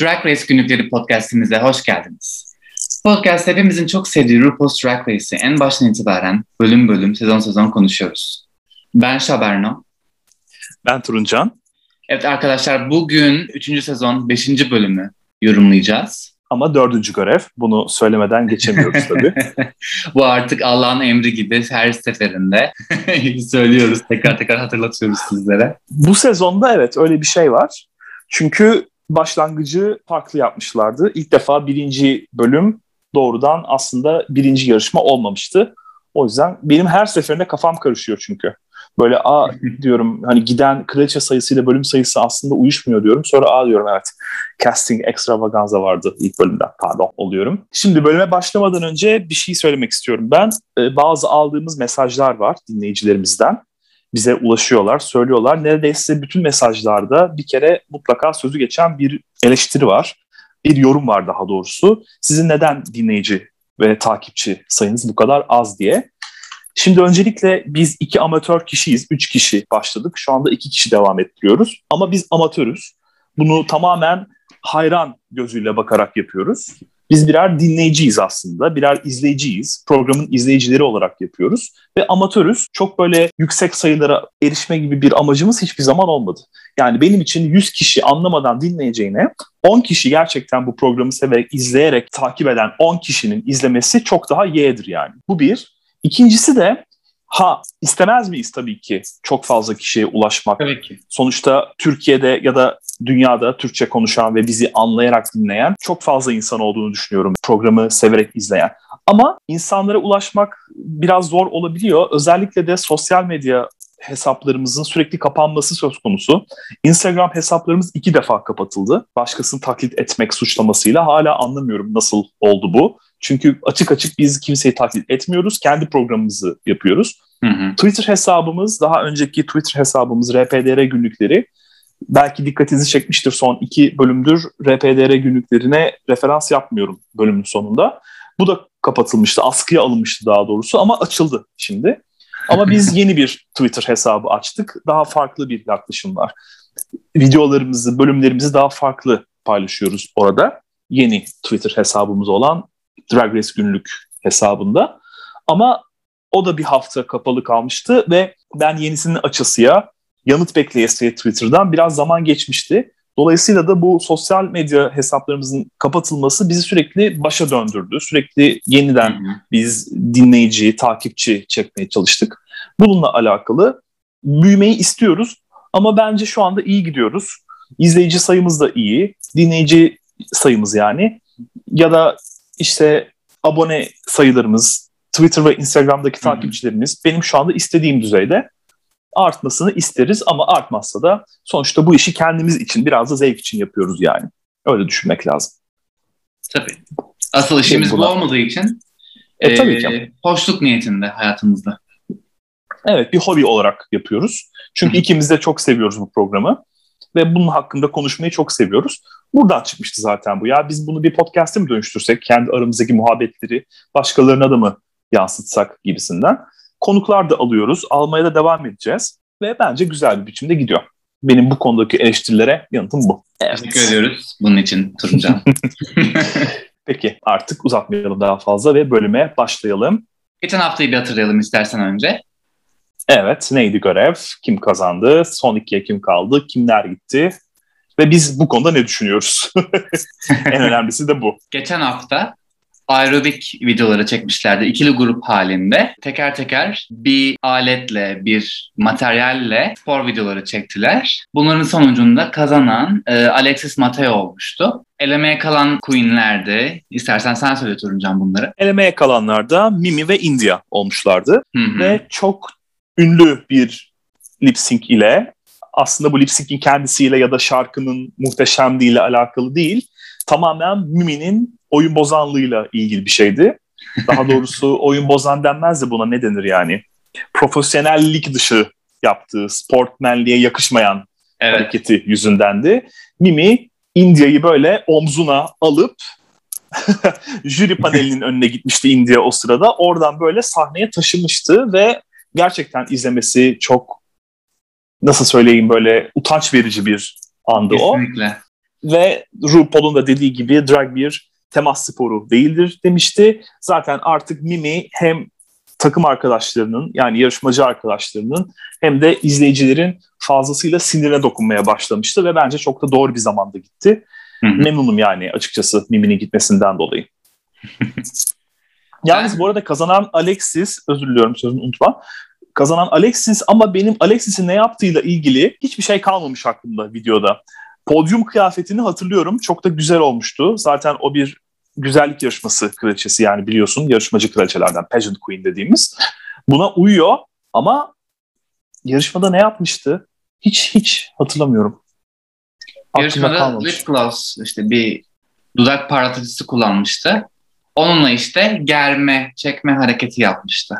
Drag Race Günlükleri podcastimize hoş geldiniz. Podcast hepimizin çok sevdiği RuPaul's Drag Race'i en baştan itibaren bölüm bölüm, sezon sezon konuşuyoruz. Ben Şaberno. Ben Turuncan. Evet arkadaşlar, bugün 3. sezon 5. bölümü yorumlayacağız. Ama 4. görev. Bunu söylemeden geçemiyoruz tabii. Bu artık Allah'ın emri gibi her seferinde söylüyoruz. Tekrar tekrar hatırlatıyoruz sizlere. Bu sezonda evet öyle bir şey var. Çünkü başlangıcı farklı yapmışlardı. İlk defa 1. bölüm doğrudan aslında 1. yarışma olmamıştı. O yüzden benim her seferinde kafam karışıyor çünkü. Böyle a diyorum, hani giden kraliçe sayısıyla bölüm sayısı aslında uyuşmuyor diyorum. Sonra a diyorum, evet casting extravaganza vardı ilk bölümden, pardon oluyorum. Şimdi bölüme başlamadan önce bir şey söylemek istiyorum ben. Bazı aldığımız mesajlar var dinleyicilerimizden. Bize ulaşıyorlar, söylüyorlar. Neredeyse bütün mesajlarda bir kere mutlaka sözü geçen bir eleştiri var. Bir yorum var daha doğrusu. Sizin neden dinleyici ve takipçi sayınız bu kadar az diye. Şimdi öncelikle biz 2 amatör kişiyiz. 3 kişi başladık. Şu anda 2 kişi devam ettiriyoruz. Ama biz amatörüz. Bunu tamamen hayran gözüyle bakarak yapıyoruz. Biz birer dinleyiciyiz aslında. Birer izleyiciyiz. Programın izleyicileri olarak yapıyoruz. Ve amatörüz. Çok böyle yüksek sayılara erişme gibi bir amacımız hiçbir zaman olmadı. Yani benim için 100 kişi anlamadan dinleyeceğine 10 kişi gerçekten bu programı severek, izleyerek takip eden 10 kişinin izlemesi çok daha yeğdir yani. Bu bir. İkincisi de istemez miyiz tabii ki çok fazla kişiye ulaşmak? Tabii ki. Sonuçta Türkiye'de ya da dünyada Türkçe konuşan ve bizi anlayarak dinleyen çok fazla insan olduğunu düşünüyorum. Programı severek izleyen. Ama insanlara ulaşmak biraz zor olabiliyor. Özellikle de sosyal medya hesaplarımızın sürekli kapanması söz konusu. Instagram hesaplarımız 2 defa kapatıldı. Başkasını taklit etmek suçlamasıyla. Hala anlamıyorum nasıl oldu bu. Çünkü açık açık biz kimseyi taklit etmiyoruz. Kendi programımızı yapıyoruz. Hı hı. Twitter hesabımız, daha önceki Twitter hesabımız RPDR günlükleri. Belki dikkatinizi çekmiştir, son 2 bölümdür RPDR günlüklerine referans yapmıyorum bölümün sonunda. Bu da kapatılmıştı, askıya alınmıştı daha doğrusu ama açıldı şimdi. Ama biz yeni bir Twitter hesabı açtık. Daha farklı bir yaklaşım var. Videolarımızı, bölümlerimizi daha farklı paylaşıyoruz orada. Yeni Twitter hesabımız olan Drag Race günlük hesabında. Ama o da bir hafta kapalı kalmıştı ve ben yenisinin açısıya, yanıt bekleyesiye Twitter'dan biraz zaman geçmişti. Dolayısıyla da bu sosyal medya hesaplarımızın kapatılması bizi sürekli başa döndürdü. Sürekli yeniden biz dinleyici, takipçi çekmeye çalıştık. Bununla alakalı büyümeyi istiyoruz ama bence şu anda iyi gidiyoruz. İzleyici sayımız da iyi, dinleyici sayımız yani, ya da İşte abone sayılarımız, Twitter ve Instagram'daki takipçilerimiz benim şu anda istediğim düzeyde. Artmasını isteriz ama artmazsa da sonuçta bu işi kendimiz için, biraz da zevk için yapıyoruz yani. Öyle düşünmek lazım. Tabii. Asıl işimiz bu olmadığı için tabii ki hoşluk niyetinde hayatımızda. Evet, bir hobi olarak yapıyoruz. Çünkü ikimiz de çok seviyoruz bu programı. Ve bunun hakkında konuşmayı çok seviyoruz. Buradan çıkmıştı zaten bu. Ya biz bunu bir podcast'e mi dönüştürsek? Kendi aramızdaki muhabbetleri başkalarına da mı yansıtsak gibisinden. Konuklar da alıyoruz. Almaya da devam edeceğiz. Ve bence güzel bir biçimde gidiyor. Benim bu konudaki eleştirilere yanıtım bu. Evet. Teşekkür ediyoruz bunun için Turuncan. Peki, artık uzatmayalım daha fazla ve bölüme başlayalım. Geçen haftayı bir hatırlayalım istersen önce. Evet, neydi görev? Kim kazandı? Son 2'ye kim kaldı? Kimler gitti? Ve biz bu konuda ne düşünüyoruz? En önemlisi de bu. Geçen hafta aerobik videoları çekmişlerdi. 2'li grup halinde teker teker bir aletle, bir materyalle spor videoları çektiler. Bunların sonucunda kazanan Alexis Mateo olmuştu. Elemeye kalan Queen'lerdi. İstersen sen söyle Turuncan bunları. Elemeye kalanlar da Mimi ve India olmuşlardı. Hı-hı. Ve çok ünlü bir lip-sync ile, aslında bu lip-sync'in kendisiyle ya da şarkının muhteşemliğiyle alakalı değil, tamamen Mimi'nin oyun bozanlığıyla ilgili bir şeydi. Daha doğrusu oyun bozan denmez de buna ne denir yani? Profesyonellik dışı yaptığı, sportmenliğe yakışmayan hareketi yüzündendi. Mimi, India'yı böyle omzuna alıp jüri panelinin önüne gitmişti India o sırada. Oradan böyle sahneye taşımıştı ve gerçekten izlemesi çok, nasıl söyleyeyim, böyle utanç verici bir andı. Kesinlikle. O. ve RuPaul'un da dediği gibi drag bir temas sporu değildir demişti. Zaten artık Mimi hem takım arkadaşlarının, yani yarışmacı arkadaşlarının, hem de izleyicilerin fazlasıyla sinirine dokunmaya başlamıştı ve bence çok da doğru bir zamanda gitti. Hı hı. Memnunum yani açıkçası Mimi'nin gitmesinden dolayı. Yalnız bu arada kazanan Alexis, özür diliyorum sözünü unutma. Kazanan Alexis, ama benim Alexis'in ne yaptığıyla ilgili hiçbir şey kalmamış aklımda videoda. Podyum kıyafetini hatırlıyorum. Çok da güzel olmuştu. Zaten o bir güzellik yarışması kraliçesi, yani biliyorsun yarışmacı kraliçelerden, pageant queen dediğimiz. Buna uyuyor ama yarışmada ne yapmıştı? Hiç hatırlamıyorum. Yarışmada lip gloss, işte bir dudak parlatıcısı kullanmıştı. Onunla işte germe, çekme hareketi yapmıştı.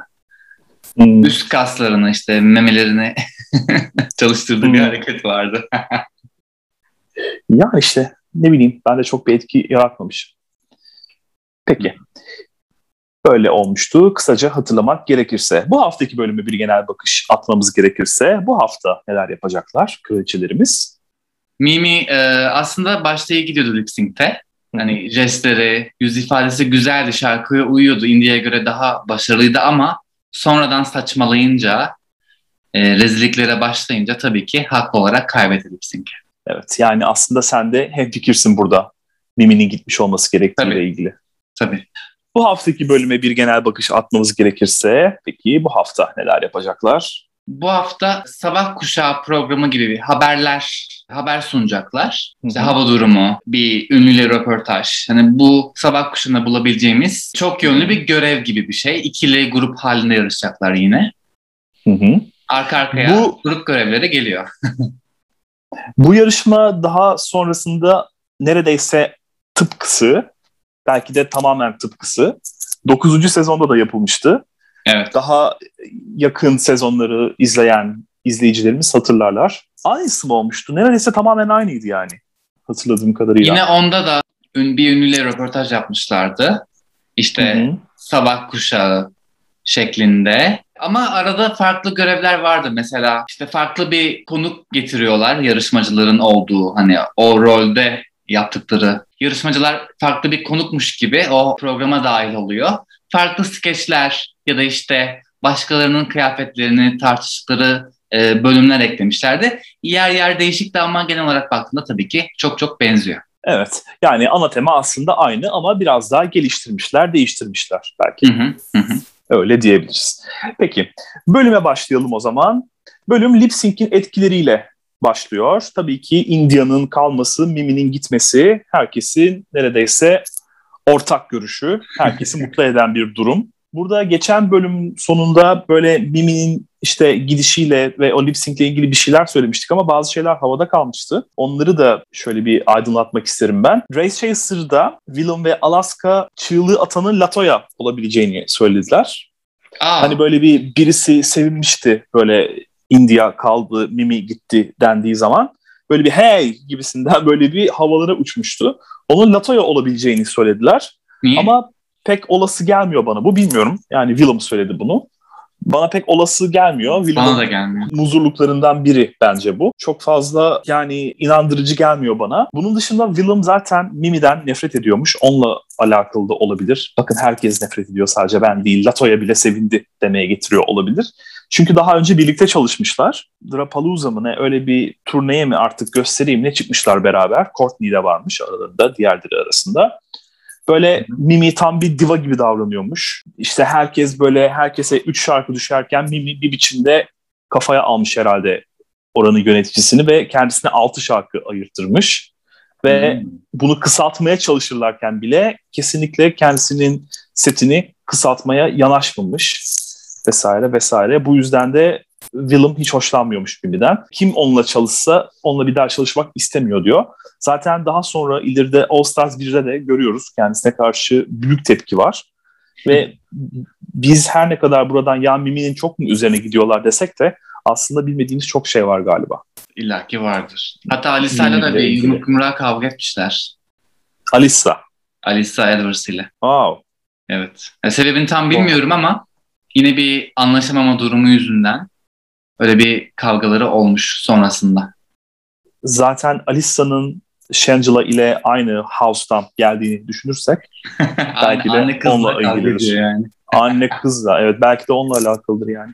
Hmm. Üst kaslarını, işte memelerini çalıştırdığı bir hareket vardı. Ya işte ne bileyim, ben de çok bir etki yaratmamış. Peki. Böyle olmuştu. Kısaca hatırlamak gerekirse. Bu haftaki bölümü bir genel bakış atmamız gerekirse, bu hafta neler yapacaklar kraliçelerimiz? Mimi aslında başta iyi gidiyordu lip sync'te. Hani jestleri, yüz ifadesi güzeldi, şarkıya uyuyordu. India'ya göre daha başarılıydı ama sonradan saçmalayınca, rezilliklere başlayınca tabii ki haklı olarak kaybetti lip sync'i. Evet, yani aslında sen de hemfikirsin burada. Mimi'nin gitmiş olması gerektiğiyle ilgili. Tabii. Bu haftaki bölüme bir genel bakış atmamız gerekirse, peki bu hafta neler yapacaklar? Bu hafta sabah kuşağı programı gibi bir haber sunacaklar. İşte hava durumu, bir ünlüyle röportaj. Hani bu sabah kuşağında bulabileceğimiz çok yönlü bir görev gibi bir şey. İkili grup halinde yarışacaklar yine. Hı-hı. Arka arkaya bu grup görevleri geliyor. Bu yarışma daha sonrasında neredeyse tıpkısı, belki de tamamen tıpkısı 9. sezonda da yapılmıştı. Evet. Daha yakın sezonları izleyen izleyicilerimiz hatırlarlar. Aynısı mı olmuştu? Neredeyse tamamen aynıydı yani, hatırladığım kadarıyla. Yine onda da bir ünlüyle röportaj yapmışlardı. İşte Hı-hı. sabah kuşağı şeklinde. Ama arada farklı görevler vardı mesela. İşte farklı bir konuk getiriyorlar, yarışmacıların olduğu, hani o rolde yaptıkları. Yarışmacılar farklı bir konukmuş gibi o programa dahil oluyor. Farklı skeçler ya da işte başkalarının kıyafetlerini tartıştıkları bölümler eklemişlerdi. Yer yer değişikti ama genel olarak baktığında tabii ki çok çok benziyor. Evet, yani ana tema aslında aynı ama biraz daha geliştirmişler, değiştirmişler belki. Hı hı hı. Öyle diyebiliriz. Peki, bölüme başlayalım o zaman. Bölüm lip sync'in etkileriyle başlıyor. Tabii ki India'nın kalması, Mimi'nin gitmesi, herkesin neredeyse ortak görüşü, herkesi mutlu eden bir durum. Burada geçen bölüm sonunda böyle Mimi'nin işte gidişiyle ve o lip sync'le ilgili bir şeyler söylemiştik ama bazı şeyler havada kalmıştı. Onları da şöyle bir aydınlatmak isterim ben. Race Chaser'da Willam ve Alaska çığlığı atanın Latoya olabileceğini söylediler. Aa. Hani böyle birisi sevinmişti, böyle India kaldı, Mimi gitti dendiği zaman. Böyle bir hey gibisinden böyle bir havalara uçmuştu. Onun Latoya olabileceğini söylediler. Niye? Ama pek olası gelmiyor bana bu, bilmiyorum. Yani Willam söyledi bunu. Bana pek olası gelmiyor. Bana da gelmiyor. Muzurluklarından biri bence bu. Çok fazla yani inandırıcı gelmiyor bana. Bunun dışında Willam zaten Mimi'den nefret ediyormuş. Onunla alakalı da olabilir. Bakın herkes nefret ediyor, sadece ben değil. Latoya bile sevindi demeye getiriyor olabilir. Çünkü daha önce birlikte çalışmışlar. Drapalooza mı ne, öyle bir turneye mi artık, göstereyim ne, çıkmışlar beraber. Courtney de varmış aralarında, diğerleri arasında. Böyle Mimi tam bir diva gibi davranıyormuş. İşte herkes böyle, herkese 3 şarkı düşerken Mimi bir biçimde kafaya almış herhalde oranın yöneticisini ve kendisine 6 şarkı ayırtırmış. Ve bunu kısaltmaya çalışırlarken bile kesinlikle kendisinin setini kısaltmaya yanaşmamış vesaire vesaire. Bu yüzden de Willam hiç hoşlanmıyormuş Mimi'den. Kim onunla çalışsa onunla bir daha çalışmak istemiyor diyor. Zaten daha sonra ileride All Stars 1'de de görüyoruz, kendisine karşı büyük tepki var. Ve biz her ne kadar buradan ya Mimi'nin çok mu üzerine gidiyorlar desek de aslında bilmediğimiz çok şey var galiba. İlla ki vardır. Hatta Alissa'yla da bir yumruk kavga etmişler. Alyssa Edwards ile. Wow. Evet. Sebebini tam bilmiyorum ama yine bir anlaşamama durumu yüzünden öyle bir kavgaları olmuş sonrasında. Zaten Alissa'nın Shangela ile aynı house'tan geldiğini düşünürsek belki de onunla ilgilidir. Yani. Anne kızla, evet, belki de onunla alakalıdır yani.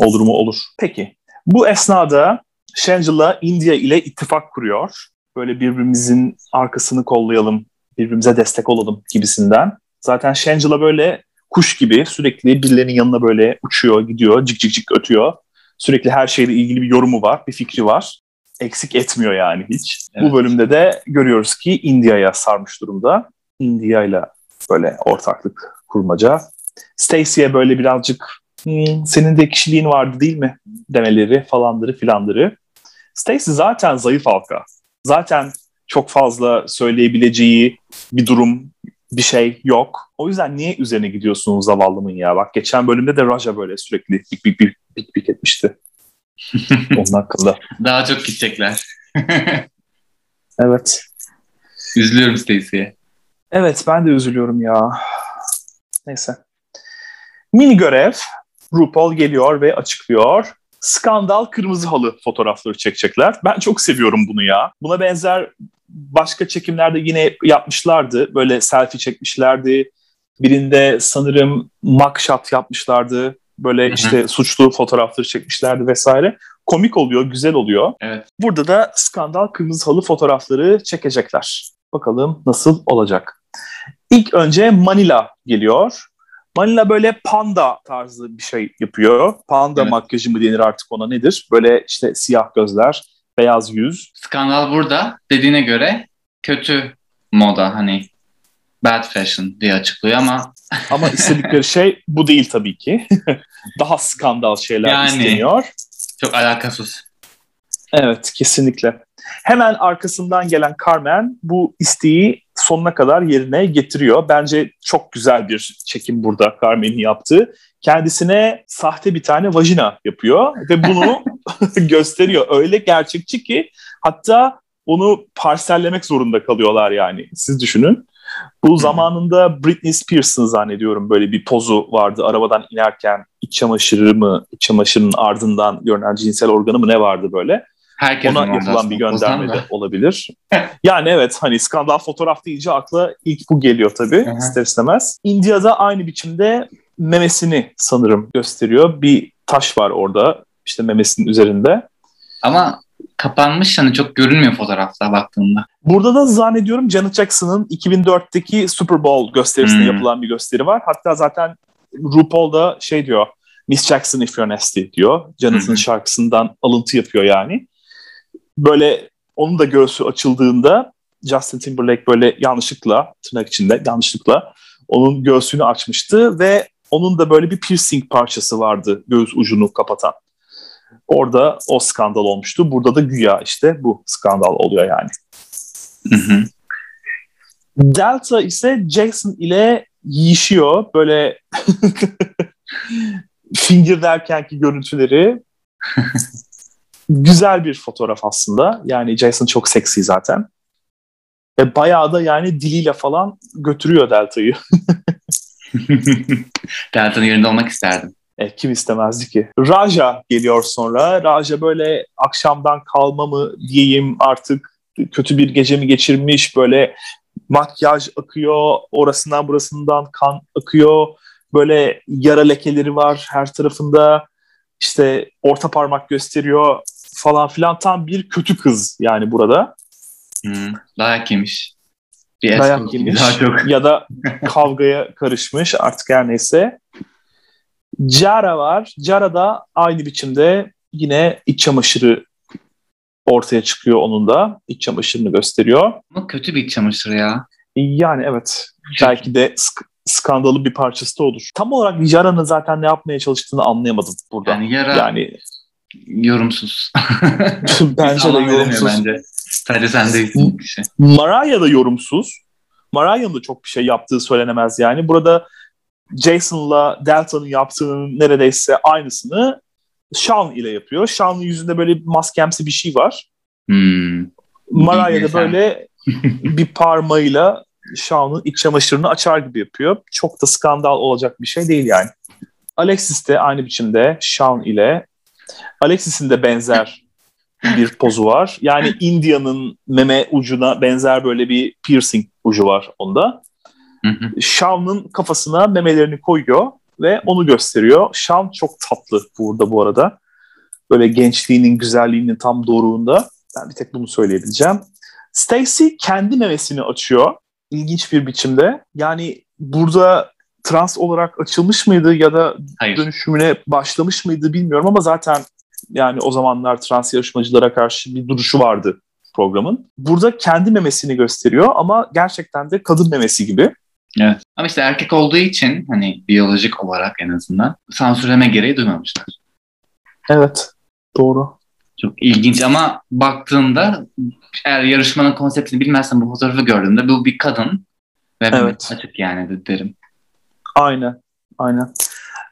Olur mu? Olur. Peki. Bu esnada Shangela India ile ittifak kuruyor. Böyle birbirimizin arkasını kollayalım, birbirimize destek olalım gibisinden. Zaten Shangela böyle kuş gibi sürekli birilerinin yanına böyle uçuyor, gidiyor, cik cik cik ötüyor. Sürekli her şeyle ilgili bir yorumu var, bir fikri var. Eksik etmiyor yani hiç. Evet. Bu bölümde de görüyoruz ki India'ya sarmış durumda. India'yla böyle ortaklık kurmaca. Stacey'e böyle birazcık senin de kişiliğin vardı değil mi demeleri falanları filanları. Stacey zaten zayıf halka. Zaten çok fazla söyleyebileceği bir durum, bir şey yok. O yüzden niye üzerine gidiyorsunuz zavallımın ya? Bak geçen bölümde de Raja böyle sürekli bik bik etmişti. Onun hakkında. Daha çok gidecekler. Evet. Üzülüyorum Stacey'ye. Evet, ben de üzülüyorum ya. Neyse. Mini görev. RuPaul geliyor ve açıklıyor. Skandal kırmızı halı fotoğrafları çekecekler. Ben çok seviyorum bunu ya. Buna benzer başka çekimlerde yine yapmışlardı. Böyle selfie çekmişlerdi. Birinde sanırım mugshot yapmışlardı. Böyle işte suçlu fotoğrafları çekmişlerdi vesaire. Komik oluyor, güzel oluyor. Evet. Burada da skandal kırmızı halı fotoğrafları çekecekler. Bakalım nasıl olacak. İlk önce Manila geliyor. Manila böyle panda tarzı bir şey yapıyor. Panda, evet, makyajı mı denir artık ona, nedir? Böyle işte siyah gözler, beyaz yüz. Skandal burada dediğine göre kötü moda, hani bad fashion diye açıklıyor ama... Ama istedikleri şey bu değil tabii ki. Daha skandal şeyler yani, isteniyor. Çok alakasız. Evet, kesinlikle. Hemen arkasından gelen Carmen bu isteği sonuna kadar yerine getiriyor. Bence çok güzel bir çekim burada Carmen'in yaptığı. Kendisine sahte bir tane vajina yapıyor ve bunu gösteriyor. Öyle gerçekçi ki hatta onu parsellemek zorunda kalıyorlar yani. Siz düşünün. Bu zamanında Britney Spears'ın zannediyorum böyle bir pozu vardı. Arabadan inerken iç çamaşırının ardından görünen cinsel organı mı ne vardı böyle? Herkesin ona yapılan bir gönderme de olabilir. Yani evet, hani skandal fotoğraf deyince akla ilk bu geliyor tabii. Hı-hı. İster istemez. India'da aynı biçimde memesini sanırım gösteriyor. Bir taş var orada işte memesinin üzerinde. Ama kapanmış, hani çok görünmüyor fotoğrafta baktığında. Burada da zannediyorum Janet Jackson'ın 2004'teki Super Bowl gösterisinde yapılan bir gösteri var. Hatta zaten RuPaul da şey diyor, Miss Jackson if you're nasty diyor. Janet'ın şarkısından alıntı yapıyor yani. Böyle onun da göğsü açıldığında Justin Timberlake böyle yanlışlıkla, tırnak içinde yanlışlıkla onun göğsünü açmıştı ve onun da böyle bir piercing parçası vardı göğüs ucunu kapatan. Orada o skandal olmuştu. Burada da güya işte bu skandal oluyor yani. Hı-hı. Delta ise Jackson ile yiyişiyor. Böyle finger derkenki görüntüleri. Güzel bir fotoğraf aslında. Yani Jackson çok seksi zaten. Ve bayağı da yani diliyle falan götürüyor Delta'yı. Delta'nın yerinde olmak isterdim. Kim istemezdi ki? Raja geliyor sonra. Raja böyle akşamdan kalma mı diyeyim artık, kötü bir gece mi geçirmiş, böyle makyaj akıyor, orasından burasından kan akıyor, böyle yara lekeleri var her tarafında, işte orta parmak gösteriyor falan filan, tam bir kötü kız yani burada. Dayak yemiş. Dayak yemiş ya da kavgaya karışmış artık, her neyse. Yara var. Yara da aynı biçimde yine iç çamaşırı ortaya çıkıyor onun da. İç çamaşırını gösteriyor. Ama kötü bir iç çamaşır ya. Yani evet. Belki de skandalı bir parçası da olur. Tam olarak Yara'nın zaten ne yapmaya çalıştığını anlayamadım burada. Yani Yara yorumsuz. Bence de yorumsuz. Bence. Sadece sen değilsin kişi. Mariah da yorumsuz. Mariah'ın da çok bir şey yaptığı söylenemez yani. Burada Jason'la Delta'nın yaptığının neredeyse aynısını Sean ile yapıyor. Sean'ın yüzünde böyle maskemsi bir şey var. Mariah da böyle bir parmağıyla Sean'ın iç çamaşırını açar gibi yapıyor. Çok da skandal olacak bir şey değil yani. Alexis de aynı biçimde Sean ile. Alexis'in de benzer bir pozu var. Yani India'nın meme ucuna benzer böyle bir piercing ucu var onda. Shawn'ın kafasına memelerini koyuyor ve onu gösteriyor. Shawn çok tatlı burada bu arada. Böyle gençliğinin, güzelliğinin tam doruğunda. Ben bir tek bunu söyleyebileceğim. Stacey kendi memesini açıyor. İlginç bir biçimde. Yani burada trans olarak açılmış mıydı ya da hayır, dönüşümüne başlamış mıydı bilmiyorum ama zaten yani o zamanlar trans yarışmacılara karşı bir duruşu vardı programın. Burada kendi memesini gösteriyor ama gerçekten de kadın memesi gibi. Evet. Ama işte erkek olduğu için hani biyolojik olarak en azından sansürleme gereği duymamışlar. Evet. Doğru. Çok ilginç ama baktığında eğer yarışmanın konseptini bilmezsen bu fotoğrafı gördüğümde bu bir kadın ve evet, açık yani derim. Aynen. Aynen.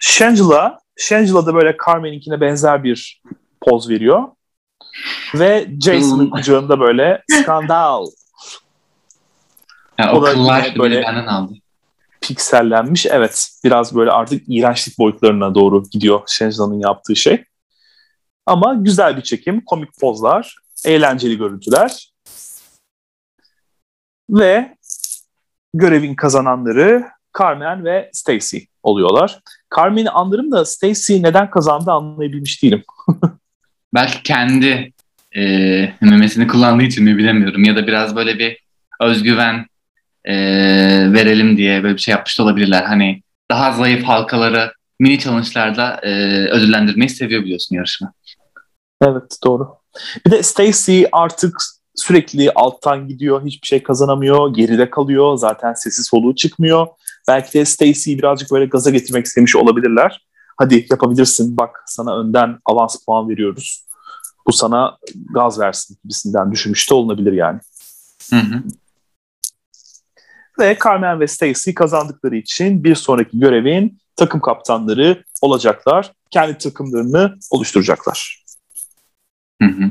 Shangela da böyle Carmen'inkine benzer bir poz veriyor. Ve Jason'ın kucağında böyle skandal. Yani o kıllar böyle benden aldı. Piksellenmiş. Evet. Biraz böyle artık iğrençlik boyutlarına doğru gidiyor Shangela'nın yaptığı şey. Ama güzel bir çekim. Komik pozlar. Eğlenceli görüntüler. Ve görevin kazananları Carmen ve Stacey oluyorlar. Carmen'i anlarım da Stacey neden kazandı anlayabilmiş değilim. Belki kendi memesini kullandığı için mi bilemiyorum. Ya da biraz böyle bir özgüven verelim diye böyle bir şey yapmış olabilirler. Hani daha zayıf halkaları mini challenge'larda ödüllendirmeyi seviyor biliyorsun yarışma. Evet doğru. Bir de Stacey artık sürekli alttan gidiyor. Hiçbir şey kazanamıyor. Geride kalıyor. Zaten sesi soluğu çıkmıyor. Belki de Stacey'yi birazcık böyle gaza getirmek istemiş olabilirler. Hadi yapabilirsin. Bak sana önden avans puan veriyoruz. Bu sana gaz versin gibisinden düşünmüş de olunabilir yani. Hı hı. Ve Carmen ve Stacey kazandıkları için bir sonraki görevin takım kaptanları olacaklar. Kendi takımlarını oluşturacaklar. Hı hı.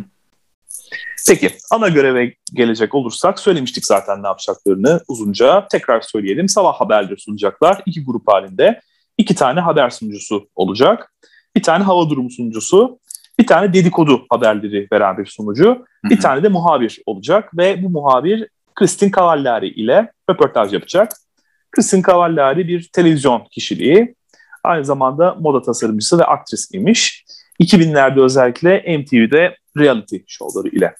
Peki ana göreve gelecek olursak söylemiştik zaten ne yapacaklarını uzunca. Tekrar söyleyelim. Sabah haberleri sunacaklar. 2 grup halinde 2 tane haber sunucusu olacak. Bir tane hava durumu sunucusu, bir tane dedikodu haberleri veren bir sunucu, bir tane de muhabir olacak ve bu muhabir Kristin Cavallari ile röportaj yapacak. Kristin Cavallari bir televizyon kişiliği. Aynı zamanda moda tasarımcısı ve aktris imiş. 2000'lerde özellikle MTV'de reality showları ile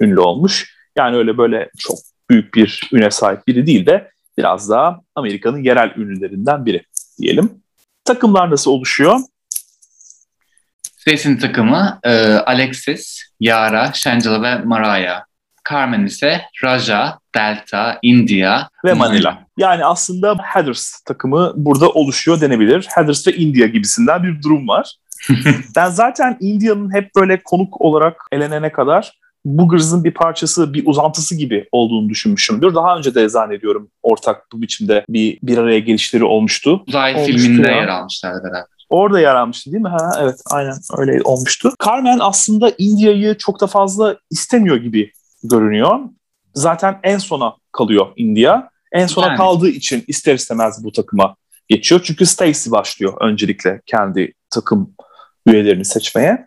ünlü olmuş. Yani öyle böyle çok büyük bir üne sahip biri değil de biraz daha Amerika'nın yerel ünlülerinden biri diyelim. Takımlar nasıl oluşuyor? Stacey'nin takımı Alexis, Yara, Shangela ve Mariah. Carmen ise Raja, Delta, India ve Manila. Yani aslında Heathers takımı burada oluşuyor denebilir. Heathers ve India gibisinden bir durum var. Ben zaten India'nın hep böyle konuk olarak elenene kadar bu Boogers'ın bir parçası, bir uzantısı gibi olduğunu düşünmüşümdür. Daha önce de zannediyorum ortak bu biçimde bir araya gelişleri olmuştu. Uzay filminde yer almışlardı herhalde. Orada yer almıştı değil mi? Ha, evet aynen öyle olmuştu. Carmen aslında India'yı çok da fazla istemiyor gibi görünüyor. Zaten en sona kalıyor India. En sona yani kaldığı için ister istemez bu takıma geçiyor. Çünkü Stacey başlıyor öncelikle kendi takım üyelerini seçmeye.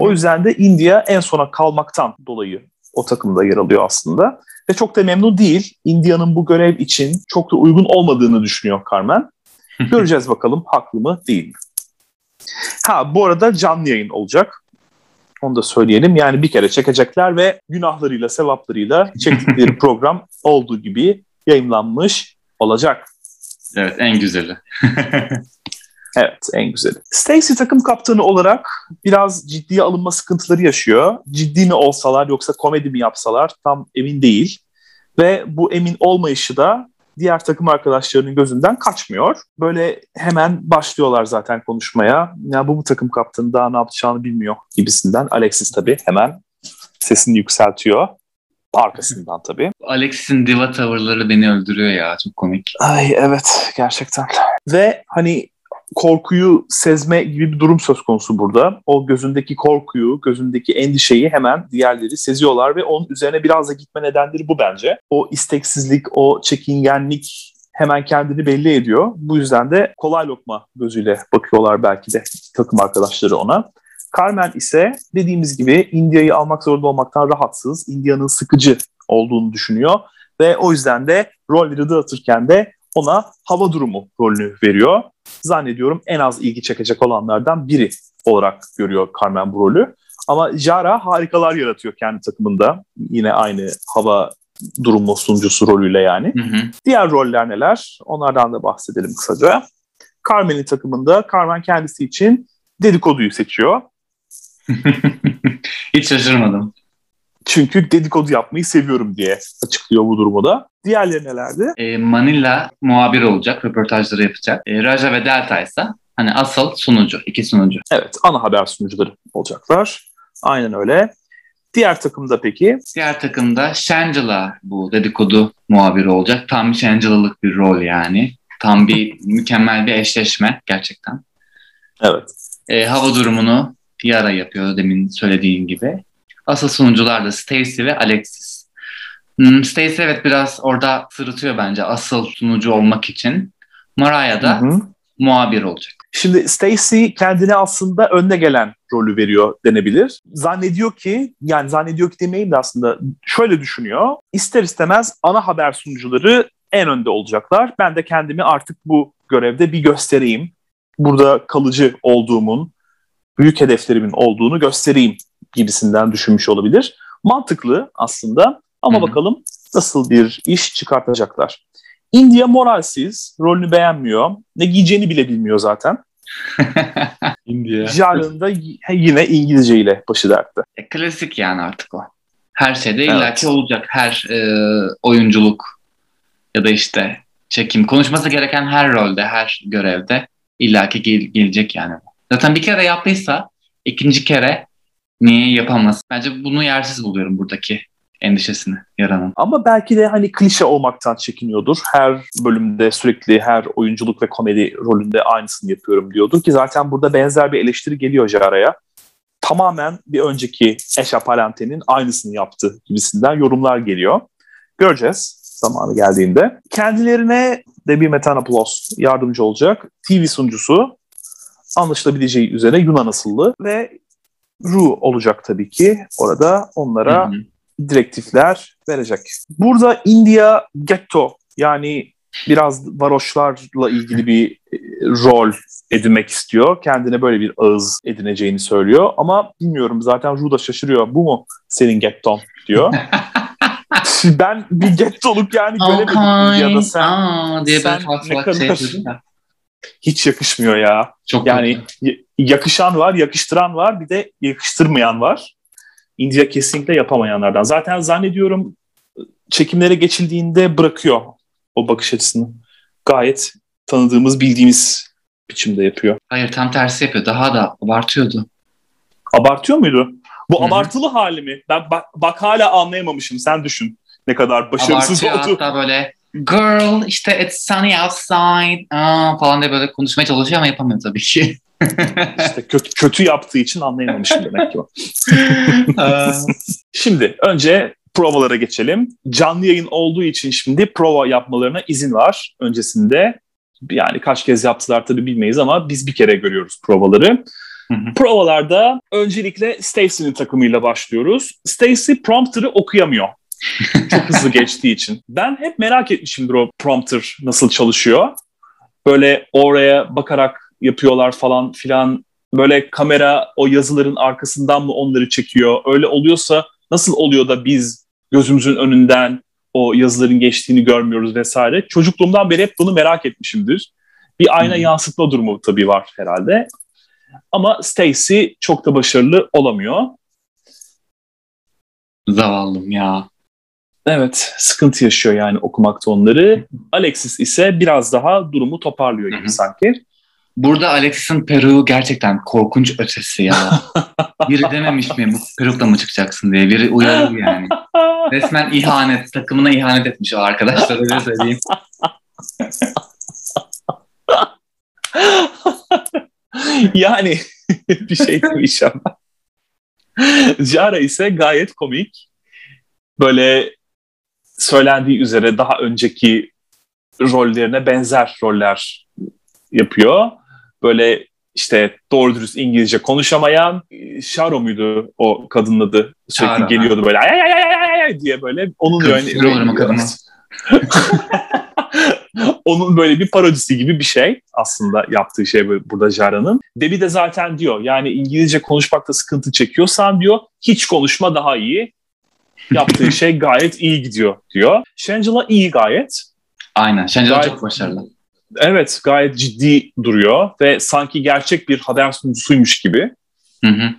O yüzden de India en sona kalmaktan dolayı o takımda yer alıyor aslında. Ve çok da memnun değil. India'nın bu görev için çok da uygun olmadığını düşünüyor Carmen. Göreceğiz bakalım haklı mı değil mi? Ha bu arada canlı yayın olacak. Onu da söyleyelim. Yani bir kere çekecekler ve günahlarıyla, sevaplarıyla çektikleri program olduğu gibi yayınlanmış olacak. Evet, en güzeli. Evet, en güzeli. Stacey takım kaptanı olarak biraz ciddiye alınma sıkıntıları yaşıyor. Ciddi mi olsalar yoksa komedi mi yapsalar tam emin değil. Ve bu emin olmayışı da diğer takım arkadaşlarının gözünden kaçmıyor. Böyle hemen başlıyorlar zaten konuşmaya. Ya bu takım kaptanı daha ne yapacağını bilmiyor gibisinden. Alexis tabii hemen sesini yükseltiyor. Arkasından tabii. Alexis'in diva tavırları beni öldürüyor ya. Çok komik. Ay evet gerçekten. Ve hani korkuyu sezme gibi bir durum söz konusu burada. O gözündeki korkuyu, gözündeki endişeyi hemen diğerleri seziyorlar ve onun üzerine biraz da gitme nedenleri bu bence. O isteksizlik, o çekingenlik hemen kendini belli ediyor. Bu yüzden de kolay lokma gözüyle bakıyorlar belki de takım arkadaşları ona. Carmen ise dediğimiz gibi India'yı almak zorunda olmaktan rahatsız, India'nın sıkıcı olduğunu düşünüyor ve o yüzden de rolleri dağıtırken de ona hava durumu rolünü veriyor. Zannediyorum en az ilgi çekecek olanlardan biri olarak görüyor Carmen bu rolü. Ama Yara harikalar yaratıyor kendi takımında. Yine aynı hava durumu sunucusu rolüyle yani. Hı hı. Diğer roller neler? Onlardan da bahsedelim kısaca. Carmen'in takımında Carmen kendisi için dedikoduyu seçiyor. Hiç şaşırmadım. Çünkü dedikodu yapmayı seviyorum diye açıklıyor bu durumu da. Diğerleri nelerdi? Manila muhabir olacak, röportajları yapacak. Raja ve Delta ise hani asıl sunucu, iki sunucu. Evet, ana haber sunucuları olacaklar. Aynen öyle. Diğer takımda peki? Diğer takımda Shangela bu dedikodu muhabiri olacak. Tam bir Shangela'lık bir rol yani. Tam bir mükemmel bir eşleşme gerçekten. Evet. Hava durumunu Yara yapıyor demin söylediğim gibi. Asıl sunucular da Stacey ve Alexis. Stacey evet biraz orada sırıtıyor bence asıl sunucu olmak için. Mariah da muhabir olacak. Şimdi Stacey kendine aslında önde gelen rolü veriyor denebilir. Zannediyor ki demeyeyim de aslında şöyle düşünüyor. İster istemez ana haber sunucuları en önde olacaklar. Ben de kendimi artık bu görevde bir göstereyim. Burada kalıcı olduğumun, büyük hedeflerimin olduğunu göstereyim gibisinden düşünmüş olabilir. Mantıklı aslında ama bakalım nasıl bir iş çıkartacaklar. India moralsiz, rolünü beğenmiyor. Ne giyeceğini bile bilmiyor zaten. India. Yarın da yine İngilizce ile başı dertte. Klasik yani artık o. Her şeyde illaki olacak. Her oyunculuk ya da işte çekim. Konuşması gereken her rolde, her görevde illaki gelecek yani. Zaten bir kere yaptıysa ikinci kere niye yapamaz? Bence bunu yersiz buluyorum buradaki endişesini Yara'nın. Ama belki de hani klişe olmaktan çekiniyordur. Her bölümde sürekli her oyunculuk ve komedi rolünde aynısını yapıyorum diyordur ki zaten burada benzer bir eleştiri geliyor Yara'ya. Tamamen bir önceki Esha Palante'nin aynısını yaptı gibisinden yorumlar geliyor. Göreceğiz zamanı geldiğinde. Kendilerine de bir Metanaplos yardımcı olacak. TV sunucusu anlaşılabileceği üzere Yunan asıllı ve Ru olacak tabii ki. Orada onlara direktifler verecek. Burada India Ghetto yani biraz varoşlarla ilgili bir rol edinmek istiyor. Kendine böyle bir ağız edineceğini söylüyor. Ama bilmiyorum zaten Ru da şaşırıyor. Bu mu senin getton diyor. Ben bir gettoluk yani göremedim ya da sen ne kadar... Hiç yakışmıyor ya. Çok yani yakışan var, yakıştıran var, bir de yakıştırmayan var. India kesinlikle yapamayanlardan. Zaten zannediyorum çekimlere geçildiğinde bırakıyor o bakış açısını. Gayet tanıdığımız, bildiğimiz biçimde yapıyor. Hayır, tam tersi yapıyor. Daha da abartıyordu. Abartıyor muydu? Bu abartılı hali mi? Ben bak hala anlayamamışım. Sen düşün ne kadar başarısız oldu. Abartıyor hatta böyle girl işte it's sunny outside falan diye böyle konuşmaya çalışıyor ama yapamıyor tabii ki. İşte kötü yaptığı için anlayamamışım demek ki o. Şimdi önce provalara geçelim. Canlı yayın olduğu için şimdi prova yapmalarına izin var. Öncesinde yani kaç kez yaptılar tabii bilmeyiz ama biz bir kere görüyoruz provaları. Provalarda öncelikle Stacey'nin takımıyla başlıyoruz. Stacey prompter'ı okuyamıyor. Çok hızlı geçtiği için. Ben hep merak etmişimdir o prompter nasıl çalışıyor. Böyle oraya bakarak yapıyorlar falan filan. Böyle kamera o yazıların arkasından mı onları çekiyor? Öyle oluyorsa nasıl oluyor da biz gözümüzün önünden o yazıların geçtiğini görmüyoruz vesaire. Çocukluğumdan beri hep bunu merak etmişimdir. Bir ayna yansıtma durumu tabii var herhalde. Ama Stacey çok da başarılı olamıyor. Zavallım ya. Evet, sıkıntı yaşıyor yani okumakta onları. Alexis ise biraz daha durumu toparlıyor gibi sanki. Burada Alexis'in peruğu gerçekten korkunç ötesi ya. Biri dememiş mi bu perukla mı çıkacaksın diye. Biri uyarıyor yani. Resmen ihanet, takımına ihanet etmiş o arkadaşlar öyle söyleyeyim. Yani bir şey diyeceğim. Yara ise gayet komik. Böyle söylendiği üzere daha önceki rollerine benzer roller yapıyor. Böyle işte doğru dürüst İngilizce konuşamayan Şaro muydu o kadının adı? Sürekli Yara, geliyordu böyle ay ay ay ay diye böyle. Onun yani, onun böyle bir parodisi gibi bir şey. Aslında yaptığı şey burada Jara'nın. Debbie de zaten diyor yani İngilizce konuşmakta sıkıntı çekiyorsan diyor hiç konuşma daha iyi. Yaptığı şey gayet iyi gidiyor diyor. Shangela iyi gayet. Aynen. Shangela çok başarılı. Evet, gayet ciddi duruyor ve sanki gerçek bir haber sunucusuymuş gibi. Hı hı.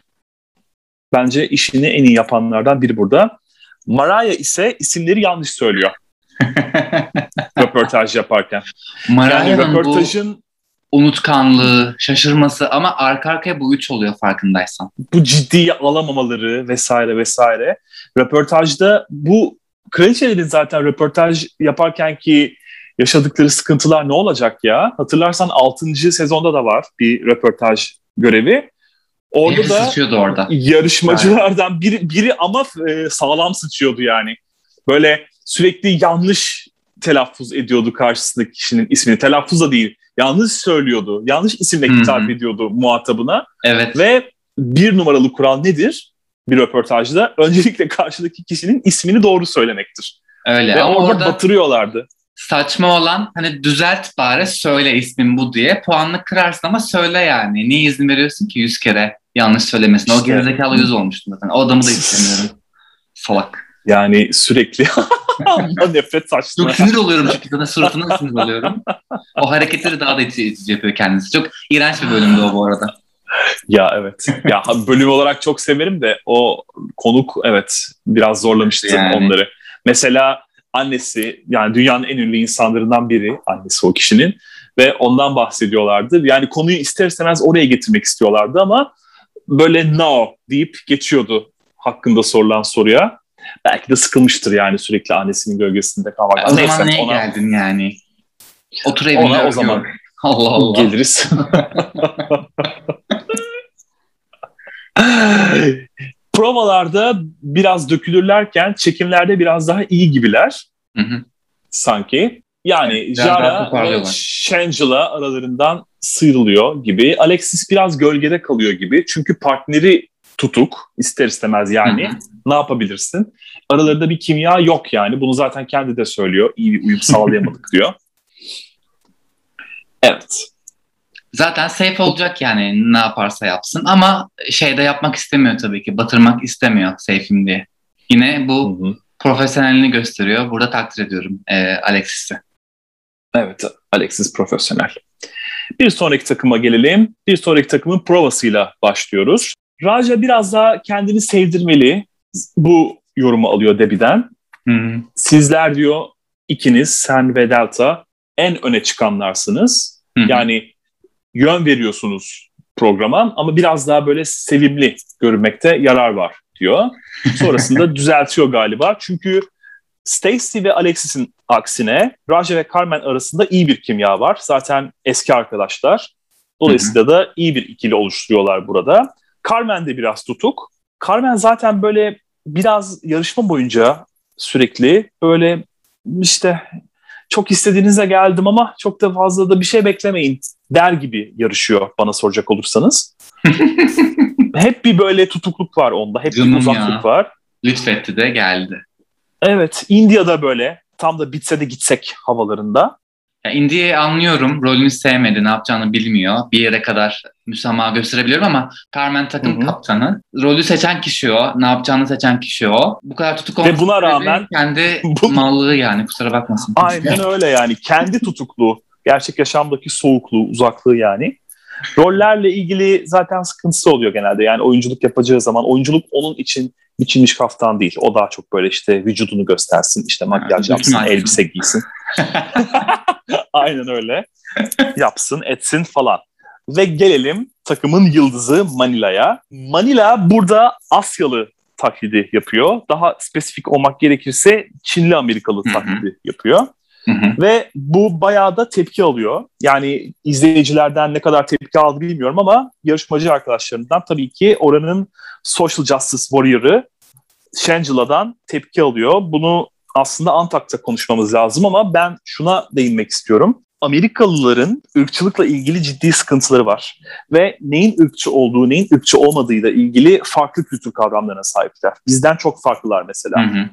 Bence işini en iyi yapanlardan biri burada. Mariah ise isimleri yanlış söylüyor. Röportaj yaparken. Mariah'ın yani röportajın unutkanlığı, şaşırması ama arka arkaya bu üç oluyor farkındaysan. Bu ciddiye alamamaları vesaire vesaire. Röportajda bu kraliçelerin zaten röportaj yaparkenki yaşadıkları sıkıntılar ne olacak ya? Hatırlarsan 6. sezonda da var bir röportaj görevi. Orada biri da sıçıyordu orada. Yarışmacılardan biri ama sağlam sıçıyordu yani. Böyle sürekli yanlış telaffuz ediyordu karşısındaki kişinin ismini. Telaffuz da değil. Yanlış söylüyordu. Yanlış isimle hitap ediyordu muhatabına. Evet. Ve bir numaralı kural nedir bir röportajda? Öncelikle karşıdaki kişinin ismini doğru söylemektir. Öyle. Ve ama orada batırıyorlardı. Saçma olan hani düzelt bari söyle ismin bu diye. Puanını kırarsın ama söyle yani. Niye izin veriyorsun ki 100 kere yanlış söylemesine? İşte. O gerizekalı yüz olmuştu zaten. O adamı da istemiyorum. Salak. Yani sürekli nefret saçtı. Çok sinir oluyorum çünkü sana suratına sinir oluyorum. O hareketleri daha da itici yapıyor kendisi. Çok iğrenç bir bölümdü o bu arada. Ya evet. Ya bölüm olarak çok severim de o konuk evet biraz zorlamıştı yani. Onları. Mesela annesi yani dünyanın en ünlü insanlarından biri annesi o kişinin ve ondan bahsediyorlardı. Yani konuyu ister istemez oraya getirmek istiyorlardı ama böyle no deyip geçiyordu hakkında sorulan soruya. Belki de sıkılmıştır yani sürekli annesinin gölgesinde kalmak. O zaman neye geldin yani? Otur evine. Ona o zaman Allah Allah. Geliriz. Provalarda biraz dökülürlerken çekimlerde biraz daha iyi gibiler. Hı-hı. Sanki. Yani evet, Jara ve Shangela aralarından sıyrılıyor gibi. Alexis biraz gölgede kalıyor gibi. Çünkü partneri tutuk ister istemez yani. Hı-hı. Ne yapabilirsin? Aralarında bir kimya yok yani. Bunu zaten kendi de söylüyor. İyi bir uyum sağlayamadık diyor. Evet. Zaten safe olacak yani ne yaparsa yapsın. Ama şey de yapmak istemiyor tabii ki. Batırmak istemiyor safe'im diye. Yine bu profesyonelini gösteriyor. Burada takdir ediyorum Alexis'i. Evet, Alexis profesyonel. Bir sonraki takıma gelelim. Bir sonraki takımın provasıyla başlıyoruz. Raja biraz daha kendini sevdirmeli. Bu yorumu alıyor Debbie'den. Hmm. Sizler diyor ikiniz, sen ve Delta en öne çıkanlarsınız. Hmm. Yani yön veriyorsunuz programa ama biraz daha böyle sevimli görünmekte yarar var diyor. Sonrasında düzeltiyor galiba. Çünkü Stacey ve Alexis'in aksine Raja ve Carmen arasında iyi bir kimya var. Zaten eski arkadaşlar. Dolayısıyla da iyi bir ikili oluşturuyorlar burada. Carmen de biraz tutuk. Carmen zaten böyle biraz yarışma boyunca sürekli böyle işte çok istediğinize geldim ama çok da fazla da bir şey beklemeyin der gibi yarışıyor bana soracak olursanız. Hep bir böyle tutukluk var onda. Hep canım bir uzaklık ya var. Lütfetti de geldi. Evet. India'da böyle tam da bitse de gitsek havalarında. India'yı anlıyorum. Rolünü sevmedi. Ne yapacağını bilmiyor. Bir yere kadar müsamaha gösterebiliyorum ama Carmen takım kaptanı. Rolü seçen kişi o. Ne yapacağını seçen kişi o. Bu kadar tutuk olması. Ve buna rağmen kendi mallığı yani. Kusura bakmasın. Aynen öyle yani. Kendi tutukluğu. Gerçek yaşamdaki soğukluğu, uzaklığı yani. Rollerle ilgili zaten sıkıntısı oluyor genelde. Yani oyunculuk yapacağı zaman oyunculuk onun için biçilmiş kaftan değil. O daha çok böyle işte vücudunu göstersin, işte makyaj yapsın, elbise giysin. Aynen öyle. Yapsın, etsin falan. Ve gelelim takımın yıldızı Manila'ya. Manila burada Asyalı taklidi yapıyor. Daha spesifik olmak gerekirse Çinli Amerikalı taklidi yapıyor. Ve bu bayağı da tepki alıyor. Yani izleyicilerden ne kadar tepki aldı bilmiyorum ama yarışmacı arkadaşlarından tabii ki oranın social justice warrior'ı Shangela'dan tepki alıyor. Bunu aslında Antak'ta konuşmamız lazım ama ben şuna değinmek istiyorum. Amerikalıların ırkçılıkla ilgili ciddi sıkıntıları var. Ve neyin ırkçı olduğu, neyin ırkçı olmadığıyla ilgili farklı kültür kavramlarına sahipler. Bizden çok farklılar mesela. Hı hı.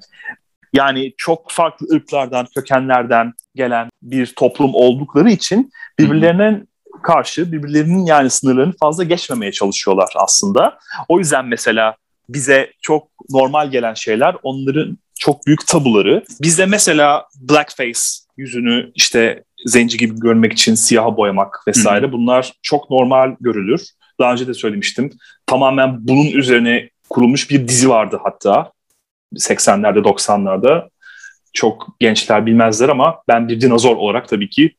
Yani çok farklı ırklardan, kökenlerden gelen bir toplum oldukları için birbirlerine karşı, birbirlerinin yani sınırlarını fazla geçmemeye çalışıyorlar aslında. O yüzden mesela bize çok normal gelen şeyler onların çok büyük tabuları. Bizde mesela blackface, yüzünü işte zenci gibi görmek için siyaha boyamak vesaire, bunlar çok normal görülür. Daha önce de söylemiştim. Tamamen bunun üzerine kurulmuş bir dizi vardı hatta. 80'lerde, 90'larda. Çok gençler bilmezler ama ben bir dinozor olarak tabii ki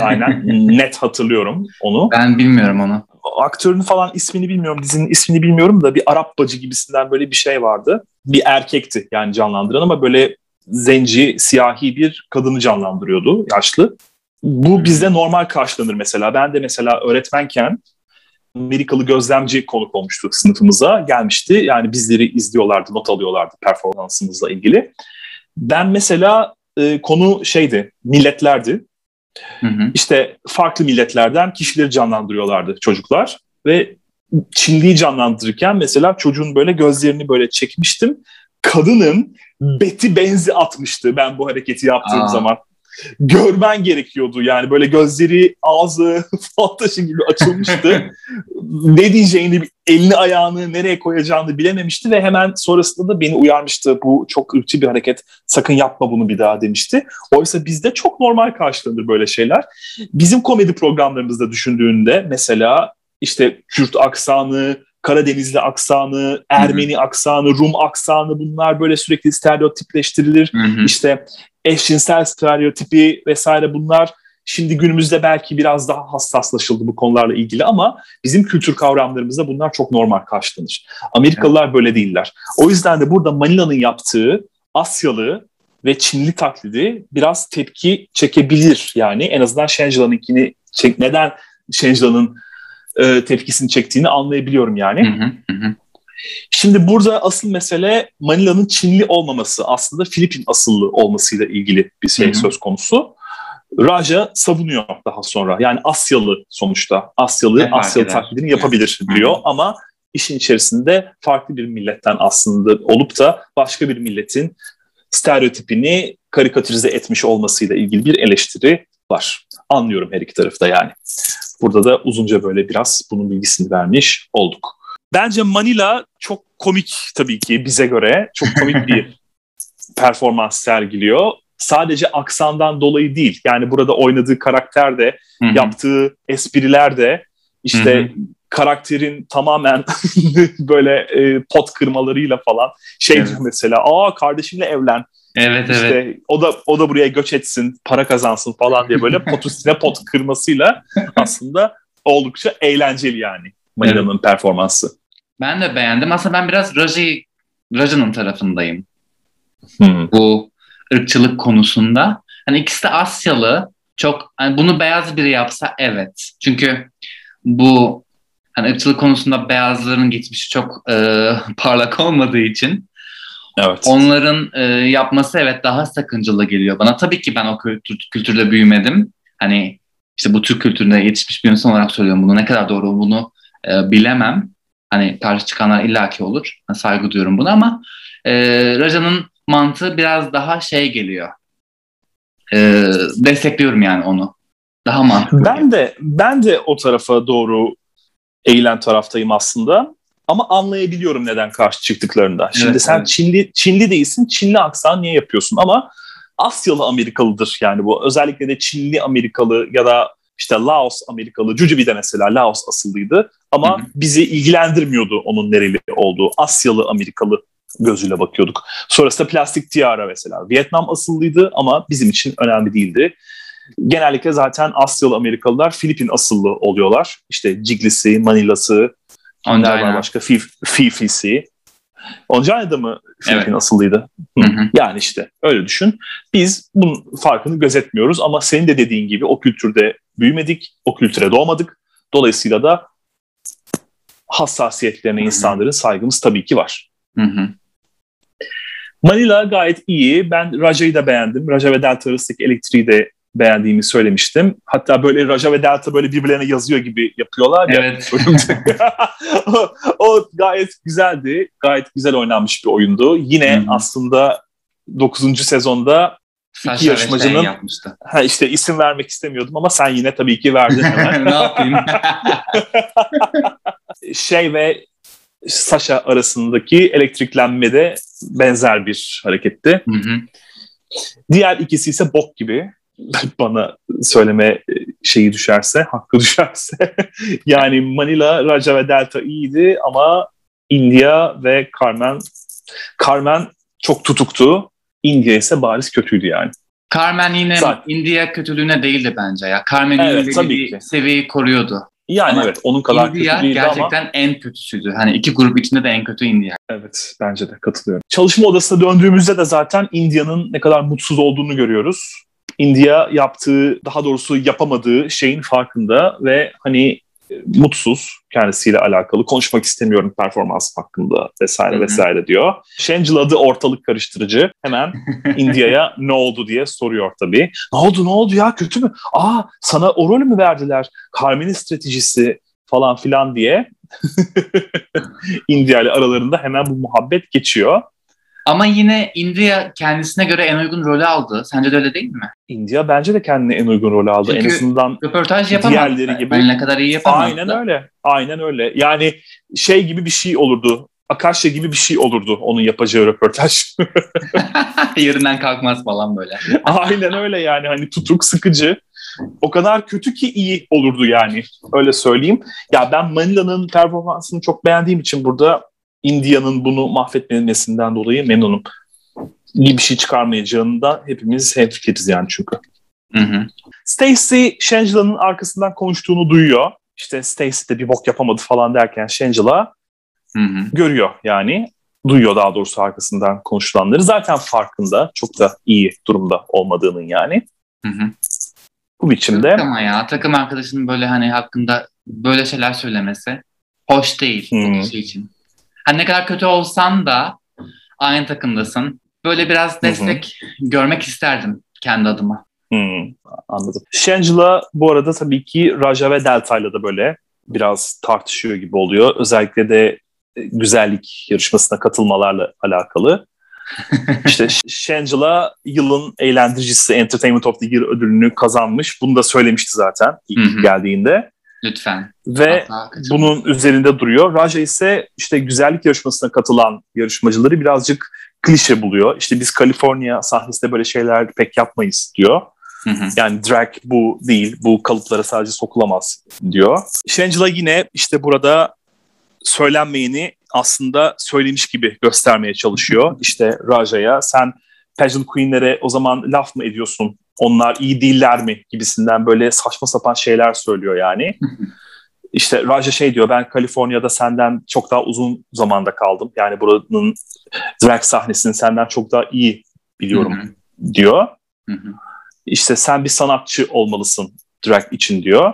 aynen net hatırlıyorum onu. Ben bilmiyorum onu. Aktörün falan ismini bilmiyorum, dizinin ismini bilmiyorum da bir Arap bacı gibisinden böyle bir şey vardı. Bir erkekti yani canlandıran ama böyle zenci, siyahi bir kadını canlandırıyordu, yaşlı. Bu bizde normal karşılanır mesela. Ben de mesela öğretmenken Amerikalı gözlemci konuk olmuştu sınıfımıza, gelmişti. Yani bizleri izliyorlardı, not alıyorlardı performansımızla ilgili. Ben mesela konu şeydi, milletlerdi. Hı hı. İşte farklı milletlerden kişileri canlandırıyorlardı çocuklar ve Çinliyi canlandırırken mesela çocuğun böyle gözlerini böyle çekmiştim. Kadının beti benzi atmıştı ben bu hareketi yaptığım zaman. Görmen gerekiyordu yani, böyle gözleri, ağzı fal taşı gibi açılmıştı. Ne diyeceğini, elini ayağını nereye koyacağını bilememişti ve hemen sonrasında da beni uyarmıştı. Bu çok ırkçı bir hareket, sakın yapma bunu bir daha demişti. Oysa bizde çok normal karşılanır böyle şeyler. Bizim komedi programlarımızda düşündüğünde mesela işte Kürt aksanı, Karadenizli aksanı, Ermeni aksanı, Rum aksanı, bunlar böyle sürekli stereotipleştirilir. Hı-hı. İşte eşcinsel stereotipi vesaire, bunlar şimdi günümüzde belki biraz daha hassaslaşıldı bu konularla ilgili ama bizim kültür kavramlarımızda bunlar çok normal karşılanır. Amerikalılar böyle değiller. O yüzden de burada Manila'nın yaptığı Asyalı ve Çinli taklidi biraz tepki çekebilir. Yani en azından Shangela'nınkini neden Shangela'nın tepkisini çektiğini anlayabiliyorum yani. Hı hı hı. Şimdi burada asıl mesele Manila'nın Çinli olmaması, aslında Filipin asıllı olmasıyla ilgili bir şey söz konusu. Raja savunuyor daha sonra. Yani Asyalı sonuçta. Asyalı taklidini yapabilir diyor ama işin içerisinde farklı bir milletten aslında olup da başka bir milletin stereotipini karikatürize etmiş olmasıyla ilgili bir eleştiri var. Anlıyorum her iki tarafta yani. Burada da uzunca böyle biraz bunun bilgisini vermiş olduk. Bence Manila çok komik, tabii ki bize göre çok komik bir performans sergiliyor. Sadece aksandan dolayı değil. Yani burada oynadığı karakter de, yaptığı espriler de, işte karakterin tamamen böyle pot kırmalarıyla falan şeydir mesela. Aa, kardeşimle evlen. Evet, işte evet. O da buraya göç etsin, para kazansın falan diye böyle pot üstüne pot kırmasıyla aslında oldukça eğlenceli yani Manila'nın performansı. Ben de beğendim. Aslında ben biraz Raja'nın tarafındayım. Bu ırkçılık konusunda. Hani ikisi de Asyalı. Çok hani bunu beyaz biri yapsa evet. Çünkü bu hani ırkçılık konusunda beyazların geçmişi çok parlak olmadığı için onların yapması daha sakıncalı geliyor bana. Tabii ki ben o kültürde büyümedim. Hani işte bu Türk kültüründe yetişmiş bir insan olarak söylüyorum bunu. Ne kadar doğru bunu bilemem. Hani karşı çıkanlar illaki olur. Yani saygı duyuyorum buna ama Raja'nın mantığı biraz daha geliyor. Destekliyorum yani onu. Daha mantıklı. Ben de o tarafa doğru eğilen taraftayım aslında. Ama anlayabiliyorum neden karşı çıktıklarında. Şimdi sen Çinli değilsin. Çinli aksan niye yapıyorsun? Ama Asyalı Amerikalıdır yani bu. Özellikle de Çinli Amerikalı ya da İşte Laos Amerikalı, Cücübi de mesela Laos asıllıydı ama bizi ilgilendirmiyordu onun nereli olduğu. Asyalı Amerikalı gözüyle bakıyorduk. Sonrasında plastik tiara mesela Vietnam asıllıydı ama bizim için önemli değildi. Genellikle zaten Asyalı Amerikalılar Filipin asıllı oluyorlar. İşte Ciglisi, Manilası, başka Fifisi. Oncana'da mı Filipin asıllıydı? Yani işte öyle düşün. Biz bunun farkını gözetmiyoruz ama senin de dediğin gibi o kültürde büyümedik, o kültüre doğmadık. Dolayısıyla da hassasiyetlerine insanların saygımız tabii ki var. Manila gayet iyi. Ben Raja'yı da beğendim. Raja ve Delta arasındaki elektriği de beğendiğimi söylemiştim. Hatta böyle Raja ve Delta böyle birbirlerine yazıyor gibi yapıyorlar ya. Evet. O gayet güzeldi. Gayet güzel oynanmış bir oyundu. Yine aslında 9. sezonda iki yarışmacının işte isim vermek istemiyordum ama sen yine tabii ki verdin hemen. Ne yapayım? Şey ve Sasha arasındaki elektriklenme de benzer bir hareketti. Hı-hı. Diğer ikisi ise bok gibi. Bana söyleme şeyi düşerse, hakkı düşerse. Yani Manila, Raja ve Delta iyiydi ama India ve Carmen çok tutuktu. India ise bariz kötüydü yani. Carmen yine zaten India kötülüğüne değildi bence ya. Carmen'in bir seviyeyi koruyordu. Yani ama evet, onun kadar kötü değildi ama India gerçekten en kötüsüydü. Hani iki grup içinde de en kötü India. Evet, bence de katılıyorum. Çalışma odasına döndüğümüzde de zaten India'nın ne kadar mutsuz olduğunu görüyoruz. India yaptığı, daha doğrusu yapamadığı şeyin farkında ve hani mutsuz kendisiyle alakalı. Konuşmak istemiyorum performans hakkında vesaire vesaire diyor. Shangela da ortalık karıştırıcı. Hemen India'ya ne oldu diye soruyor tabii. Ne oldu ya, kötü mü? Aa, sana o rolü mü verdiler? Carmen'in stratejisi falan filan diye. India ile aralarında hemen bu muhabbet geçiyor. Ama yine India kendisine göre en uygun rolü aldı. Sence de öyle değil mi? India bence de kendine en uygun rolü aldı. Çünkü en azından röportaj yapamazdı. Diğerleri gibi. Ben ne kadar iyi yapamazdı. Aynen öyle. Yani şey gibi bir şey olurdu. Akasya gibi bir şey olurdu onun yapacağı röportaj. Yerinden kalkmaz falan böyle. Aynen öyle yani. Hani tutuk, sıkıcı. O kadar kötü ki iyi olurdu yani. Öyle söyleyeyim. Ya ben Manila'nın performansını çok beğendiğim için burada India'nın bunu mahvetmesinden dolayı memnunum. İyi bir şey çıkarmayacağından hepimiz hemfikiriz yani çünkü. Stacey, Shangela'nın arkasından konuştuğunu duyuyor. İşte Stacey de bir bok yapamadı falan derken Shangela görüyor yani. Duyuyor daha doğrusu arkasından konuşulanları. Zaten farkında. Çok da iyi durumda olmadığının yani. Bu biçimde. Ama ya takım arkadaşının böyle hani hakkında böyle şeyler söylemesi hoş değil bu kişi için. Hani ne kadar kötü olsan da aynı takımdasın. Böyle biraz destek görmek isterdim kendi adıma. Anladım. Shangela bu arada tabii ki Raja ve Delta'yla da böyle biraz tartışıyor gibi oluyor. Özellikle de güzellik yarışmasına katılmalarla alakalı. İşte Shangela yılın eğlendiricisi Entertainment of the Year ödülünü kazanmış. Bunu da söylemişti zaten ilk geldiğinde. Lütfen. Ve bunun üzerinde duruyor. Raja ise işte güzellik yarışmasına katılan yarışmacıları birazcık klişe buluyor. İşte biz Kaliforniya sahnesinde böyle şeyler pek yapmayız diyor. Yani drag bu değil. Bu kalıplara sadece sokulamaz diyor. Shangela yine işte burada söylenmeyeni aslında söylemiş gibi göstermeye çalışıyor. İşte Raja'ya sen pageant queen'lere o zaman laf mı ediyorsun? Onlar iyi değiller mi gibisinden böyle saçma sapan şeyler söylüyor yani. İşte Raja şey diyor, ben Kaliforniya'da senden çok daha uzun zamanda kaldım. Yani buranın drag sahnesini senden çok daha iyi biliyorum diyor. İşte sen bir sanatçı olmalısın drag için diyor.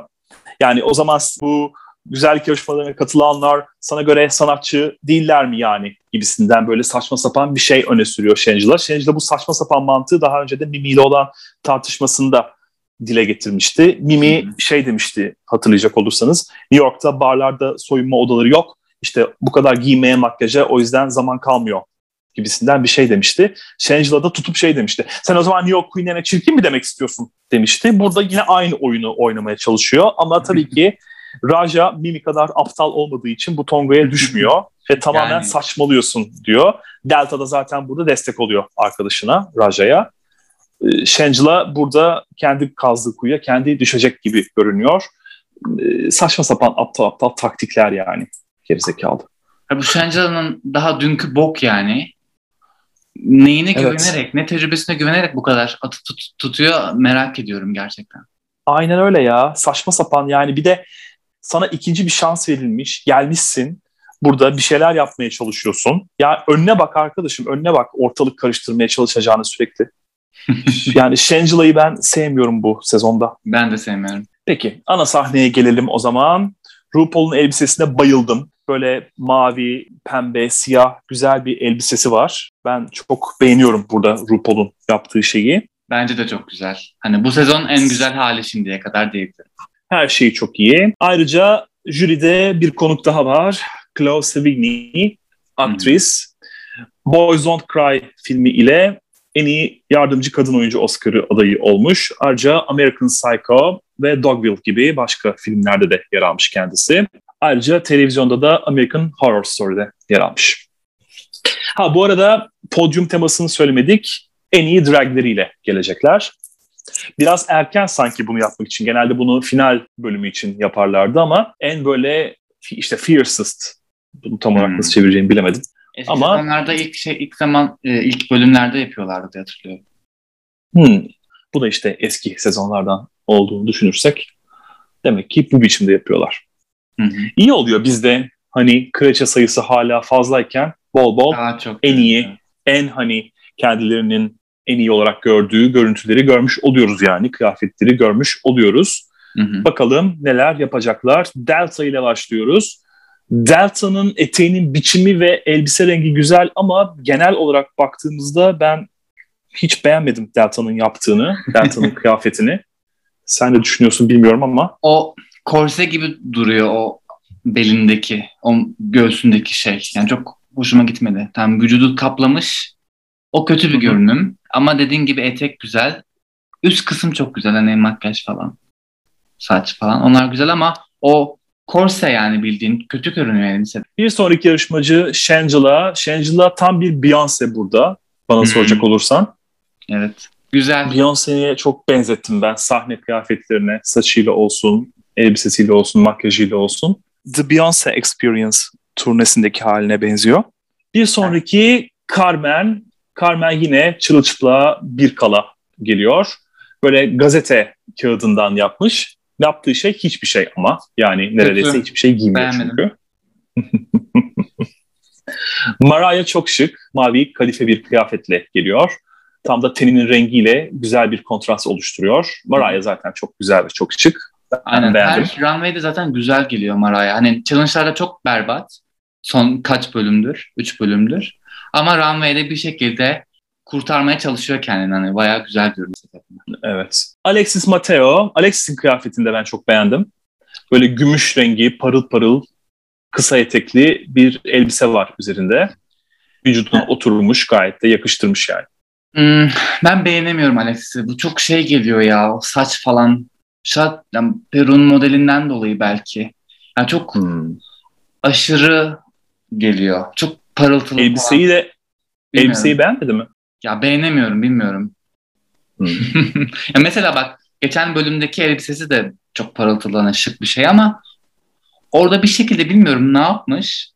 Yani o zaman bu güzellik yarışmalarına katılanlar sana göre sanatçı değiller mi yani gibisinden böyle saçma sapan bir şey öne sürüyor Shangela. Shangela bu saçma sapan mantığı daha önce de Mimi ile olan tartışmasında dile getirmişti. Mimi şey demişti, hatırlayacak olursanız, New York'ta barlarda soyunma odaları yok. İşte bu kadar giymeye, makyaja, o yüzden zaman kalmıyor gibisinden bir şey demişti. Shangela da tutup şey demişti. Sen o zaman New York Queen'lerine çirkin mi demek istiyorsun demişti. Burada yine aynı oyunu oynamaya çalışıyor ama tabii ki Raja Mimi kadar aptal olmadığı için bu tongaya düşmüyor ve tamamen yani saçmalıyorsun diyor. Delta da zaten burada destek oluyor arkadaşına, Raja'ya. Shangela burada kendi kazdığı kuyuya kendi düşecek gibi görünüyor. Saçma sapan aptal taktikler yani, gerizekalı. Bu Shangela'nın daha dünkü bok yani. Neyine güvenerek, ne tecrübesine güvenerek bu kadar atı tutuyor merak ediyorum gerçekten. Aynen öyle ya, saçma sapan yani. Bir de sana ikinci bir şans verilmiş, gelmişsin, burada bir şeyler yapmaya çalışıyorsun. Ya önüne bak arkadaşım, önüne bak, ortalık karıştırmaya çalışacağını sürekli. Yani Shangela'yı ben sevmiyorum bu sezonda. Ben de sevmiyorum. Peki, ana sahneye gelelim o zaman. RuPaul'un elbisesine bayıldım. Böyle mavi, pembe, siyah güzel bir elbisesi var. Ben çok beğeniyorum burada RuPaul'un yaptığı şeyi. Bence de çok güzel. Hani bu sezon en güzel hali şimdiye kadar diyebilirim. Her şey çok iyi. Ayrıca jüride bir konuk daha var. Chloe Sevigny, aktris. Boys Don't Cry filmi ile en iyi yardımcı kadın oyuncu Oscar'ı adayı olmuş. Ayrıca American Psycho ve Dogville gibi başka filmlerde de yer almış kendisi. Ayrıca televizyonda da American Horror Story'de yer almış. Ha, bu arada podyum temasını söylemedik. En iyi dragleriyle gelecekler. Biraz erken sanki bunu yapmak için. Genelde bunu final bölümü için yaparlardı ama en böyle işte fiercest, bunu tam olarak nasıl çevireceğimi bilemedim. Eski ama zamanlarda ilk bölümlerde yapıyorlardı diye hatırlıyorum. Bu da işte eski sezonlardan olduğunu düşünürsek demek ki bu biçimde yapıyorlar. İyi oluyor bizde hani kraliçe sayısı hala fazlayken bol bol en iyi, en hani kendilerinin en iyi olarak gördüğü görüntüleri görmüş oluyoruz yani. Kıyafetleri görmüş oluyoruz. Bakalım neler yapacaklar. Delta ile başlıyoruz. Delta'nın eteğinin biçimi ve elbise rengi güzel ama genel olarak baktığımızda ben hiç beğenmedim Delta'nın yaptığını, Delta'nın kıyafetini. Sen de düşünüyorsun bilmiyorum ama. O korse gibi duruyor o belindeki, o göğsündeki şey. Yani çok hoşuma gitmedi. Tam vücudu kaplamış. O kötü bir görünüm. Ama dediğin gibi etek güzel. Üst kısım çok güzel. Hani makyaj falan. Saç falan. Onlar güzel ama o korse yani bildiğin kötü görünüyor elbise. Bir sonraki yarışmacı Shangela. Shangela tam bir Beyoncé burada. Bana soracak olursan. Evet. Güzel. Beyoncé'ye çok benzettim ben. Sahne kıyafetlerine. Saçıyla olsun, elbisesiyle olsun, makyajıyla olsun. The Beyoncé Experience turnesindeki haline benziyor. Bir sonraki Carmen. Carmen yine çırılçıplağa bir kala geliyor. Böyle gazete kağıdından yapmış. Yaptığı şey hiçbir şey ama. Yani neredeyse hiçbir şey giymiyor çünkü. Mariah çok şık. Mavi kadife bir kıyafetle geliyor. Tam da teninin rengiyle güzel bir kontrast oluşturuyor. Mariah zaten çok güzel ve çok şık. Aynen. Her runway'de zaten güzel geliyor Mariah. Hani challenge'larda çok berbat. Son kaç bölümdür? 3 bölümdür. Ama runway'de bir şekilde kurtarmaya çalışıyor kendini. Hani bayağı güzel görünüyor. Evet. Alexis Mateo. Alexis'in kıyafetini de ben çok beğendim. Böyle gümüş rengi, parıl parıl, kısa etekli bir elbise var üzerinde. Vücuduna oturmuş, gayet de yakıştırmış yani. Ben beğenemiyorum Alexis'i. Bu çok şey geliyor ya. Saç falan. Yani Perun modelinden dolayı belki. Yani çok aşırı geliyor. Çok parıltılı. Elbiseyi de bilmiyorum. Elbiseyi beğenmedi mi? Ya beğenemiyorum, bilmiyorum. Ya mesela bak geçen bölümdeki elbisesi de çok parıltılı, şık bir şey ama orada bir şekilde bilmiyorum ne yapmış.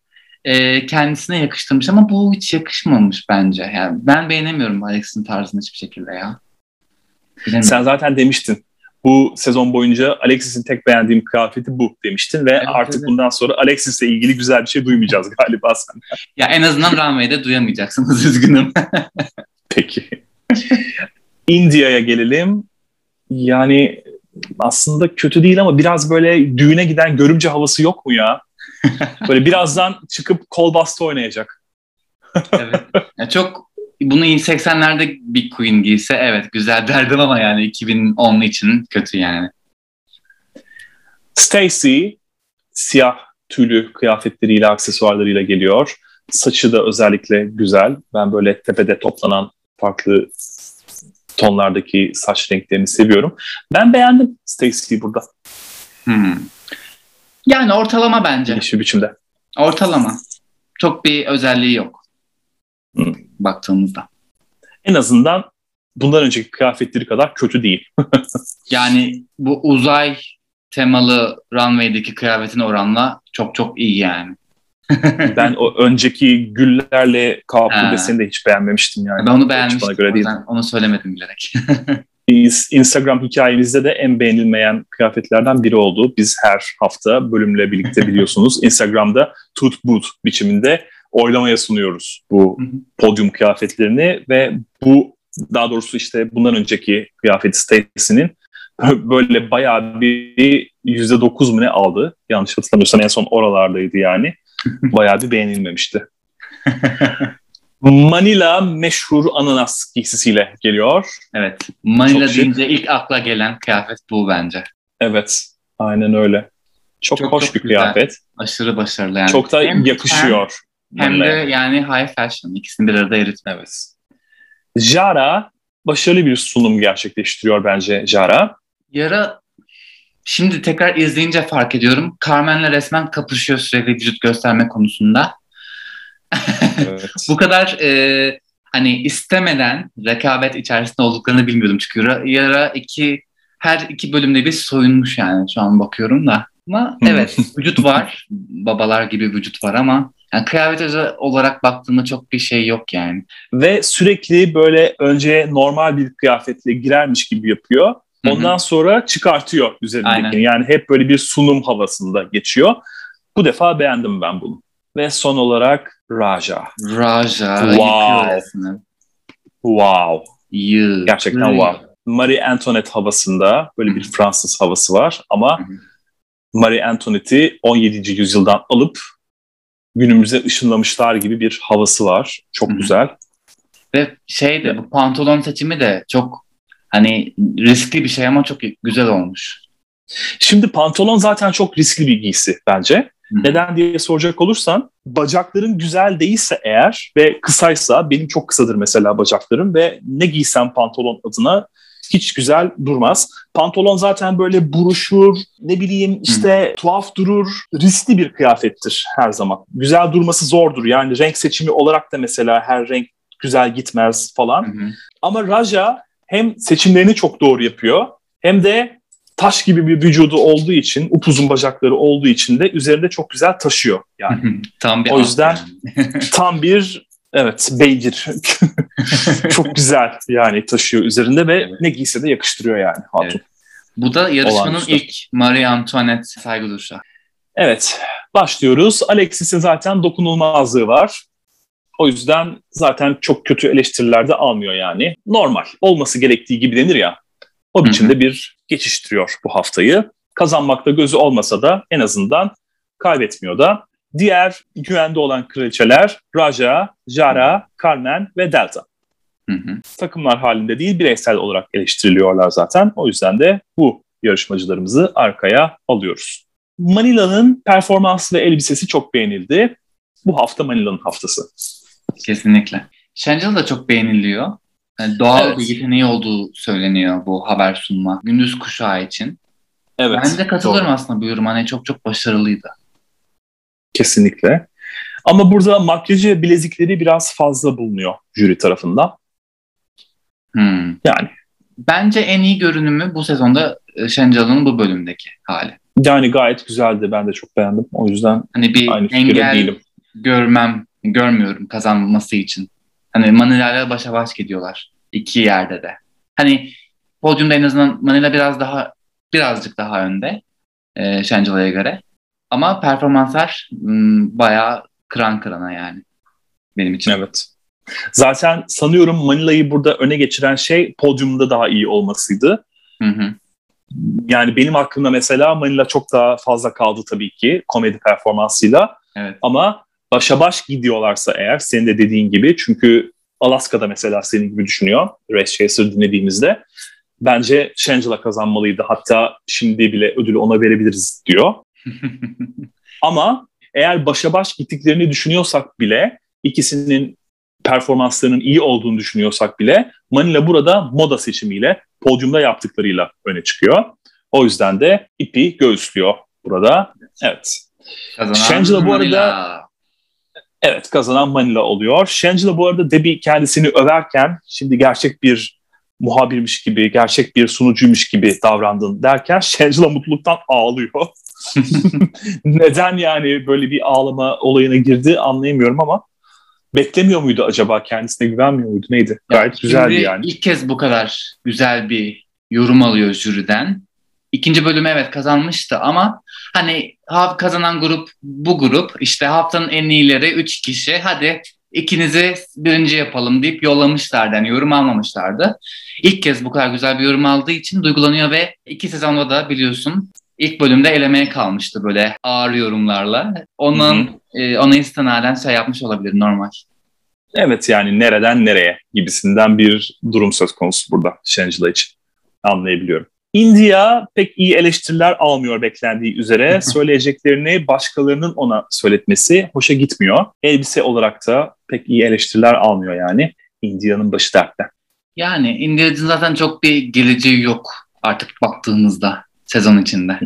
Kendisine yakıştırmış ama bu hiç yakışmamış bence. Yani ben beğenemiyorum Alex'in tarzını hiçbir şekilde ya. Sen zaten demiştin. Bu sezon boyunca Alexis'in tek beğendiğim kıyafeti bu demiştin ve evet, artık bundan sonra Alexis'le ilgili güzel bir şey duymayacağız galiba sen. Ya en azından runway'de duyamayacaksınız, üzgünüm. Peki. India'ya gelelim. Yani aslında kötü değil ama biraz böyle düğüne giden görümce havası yok mu ya? Böyle birazdan çıkıp kol bastı oynayacak. Evet. Ya çok bunu 80'lerde Big Queen giyse evet güzel derdim ama yani 2010 için kötü yani. Stacey siyah tüylü kıyafetleriyle, aksesuarlarıyla geliyor. Saçı da özellikle güzel. Ben böyle tepede toplanan farklı tonlardaki saç renklerini seviyorum. Ben beğendim Stacey'yi burada. Yani ortalama bence. Değişik biçimde. Ortalama. Çok bir özelliği yok. Baktığımızda. En azından bundan önceki kıyafetleri kadar kötü değil. Yani bu uzay temalı runway'deki kıyafetine oranla çok çok iyi yani. Ben o önceki güllerle kaplı deseni de hiç beğenmemiştim yani. Ben onu beğenmiştim. Bana göre değil. Onu söylemedim bilerek. Biz Instagram hikayemizde de en beğenilmeyen kıyafetlerden biri oldu. Biz her hafta bölümle birlikte biliyorsunuz Instagram'da tut but biçiminde oylamaya sunuyoruz bu podyum kıyafetlerini ve bu daha doğrusu işte bundan önceki kıyafeti Stacey'nin böyle bayağı bir %9 mu ne aldı? Yanlış hatırlamıyorsam en son oralardaydı yani. Bayağı bir beğenilmemişti. Manila meşhur ananas giysisiyle geliyor. Evet. Manila deyince ilk akla gelen kıyafet bu bence. Evet. Aynen öyle. Çok hoş bir kıyafet. Aşırı başarılı yani. Çok da hem yakışıyor. Hem de yani high fashion. İkisini bir arada eritmemiz. Yara başarılı bir sunum gerçekleştiriyor bence Yara. Yara şimdi tekrar izleyince fark ediyorum. Carmen'le resmen kapışıyor sürekli vücut gösterme konusunda. Evet. Bu kadar hani istemeden rekabet içerisinde olduklarını bilmiyordum çünkü Yara her iki bölümde bir soyunmuş yani şu an bakıyorum da. Ama evet vücut var. Babalar gibi vücut var ama yani kıyafet olarak baktığımda çok bir şey yok yani. Ve sürekli böyle önce normal bir kıyafetle girermiş gibi yapıyor. Ondan sonra çıkartıyor üzerindekini. Aynen. Yani hep böyle bir sunum havasında geçiyor. Bu defa beğendim ben bunu. Ve son olarak Raja. Wow. Wow. You. Gerçekten wow. Marie Antoinette havasında böyle bir Fransız havası var ama Marie Antoinette'i 17. yüzyıldan alıp günümüze ışınlamışlar gibi bir havası var. Çok güzel. Ve şey de bu pantolon seçimi de çok hani riskli bir şey ama çok güzel olmuş. Şimdi pantolon zaten çok riskli bir giysi bence. Neden diye soracak olursan bacakların güzel değilse eğer ve kısaysa benim çok kısadır mesela bacaklarım ve ne giysem pantolon adına hiç güzel durmaz. Pantolon zaten böyle buruşur, ne bileyim işte tuhaf durur. Riskli bir kıyafettir her zaman. Güzel durması zordur yani renk seçimi olarak da mesela her renk güzel gitmez falan. Ama Raja hem seçimlerini çok doğru yapıyor hem de taş gibi bir vücudu olduğu için, upuzun bacakları olduğu için de üzerinde çok güzel taşıyor yani. Tam bir o yüzden tam bir beygir. Çok güzel yani taşıyor üzerinde ve ne giyse de yakıştırıyor yani hatun. Evet. Bu da yarışmanın ilk Marie Antoinette saygı duruşu. Evet, başlıyoruz. Alexis'in zaten dokunulmazlığı var. O yüzden zaten çok kötü eleştiriler de almıyor yani. Normal, olması gerektiği gibi denir ya. O biçimde bir geçiştiriyor bu haftayı. Kazanmakta gözü olmasa da en azından kaybetmiyor da. Diğer güvende olan kraliçeler Raja, Yara, Carmen ve Delta. Takımlar halinde değil bireysel olarak eleştiriliyorlar zaten. O yüzden de bu yarışmacılarımızı arkaya alıyoruz. Manila'nın performansı ve elbisesi çok beğenildi. Bu hafta Manila'nın haftası. Kesinlikle. Shangela da çok beğeniliyor. Yani doğal bir yeteneği olduğu söyleniyor bu haber sunma. Gündüz kuşağı için. Evet, ben de katılırım aslında bu yoruma. Yani çok başarılıydı. Kesinlikle. Ama burada makyajı ve bilezikleri biraz fazla bulunuyor jüri tarafından. Yani. Bence en iyi görünümü bu sezonda Şencan'ın bu bölümdeki hali. Yani gayet güzeldi. Ben de çok beğendim. O yüzden hani bir aynı engel değilim. Görmüyorum kazanması için. Hani Manila'yla başa baş gidiyorlar. İki yerde de. Hani podyumda en azından Manila birazcık daha önde Şencan'a göre. Ama performanslar bayağı kıran kırana yani benim için. Evet. Zaten sanıyorum Manila'yı burada öne geçiren şey podyumda daha iyi olmasıydı. Yani benim aklımda mesela Manila çok daha fazla kaldı tabii ki komedi performansıyla. Evet. Ama başa baş gidiyorlarsa eğer senin de dediğin gibi çünkü Alaska'da mesela senin gibi düşünüyor Race Chaser dinlediğimizde. Bence Shangela kazanmalıydı hatta şimdi bile ödülü ona verebiliriz diyor. Ama eğer başa baş gittiklerini düşünüyorsak bile ikisinin performanslarının iyi olduğunu düşünüyorsak bile Manila burada moda seçimiyle podyumda yaptıklarıyla öne çıkıyor. O yüzden de ipi göğüslüyor burada. Evet. Shangela bu arada kazanan Manila oluyor. Shangela bu arada Debbie kendisini överken şimdi gerçek bir muhabirmiş gibi, gerçek bir sunucuymuş gibi davrandın derken Shangela mutluluktan ağlıyor. Neden yani böyle bir ağlama olayına girdi anlayamıyorum ama beklemiyor muydu acaba, kendisine güvenmiyor muydu, neydi? Gayet güzeldi yani. İlk kez bu kadar güzel bir yorum alıyor jüriden. İkinci bölümü kazanmıştı ama hani kazanan grup bu grup işte haftanın en iyileri 3 kişi, hadi ikinizi birinci yapalım deyip yollamışlardı yani yorum almamışlardı. İlk kez bu kadar güzel bir yorum aldığı için duygulanıyor ve iki sezonda da biliyorsun İlk bölümde elemeye kalmıştı böyle ağır yorumlarla. Ona istinaden yapmış olabilir normal. Evet yani nereden nereye gibisinden bir durum söz konusu burada Shangela için. Anlayabiliyorum. India pek iyi eleştiriler almıyor beklendiği üzere. Söyleyeceklerini başkalarının ona söyletmesi hoşa gitmiyor. Elbise olarak da pek iyi eleştiriler almıyor yani. India'nın başı dertte. Yani India'nın zaten çok bir geleceği yok artık baktığımızda sezon içinde.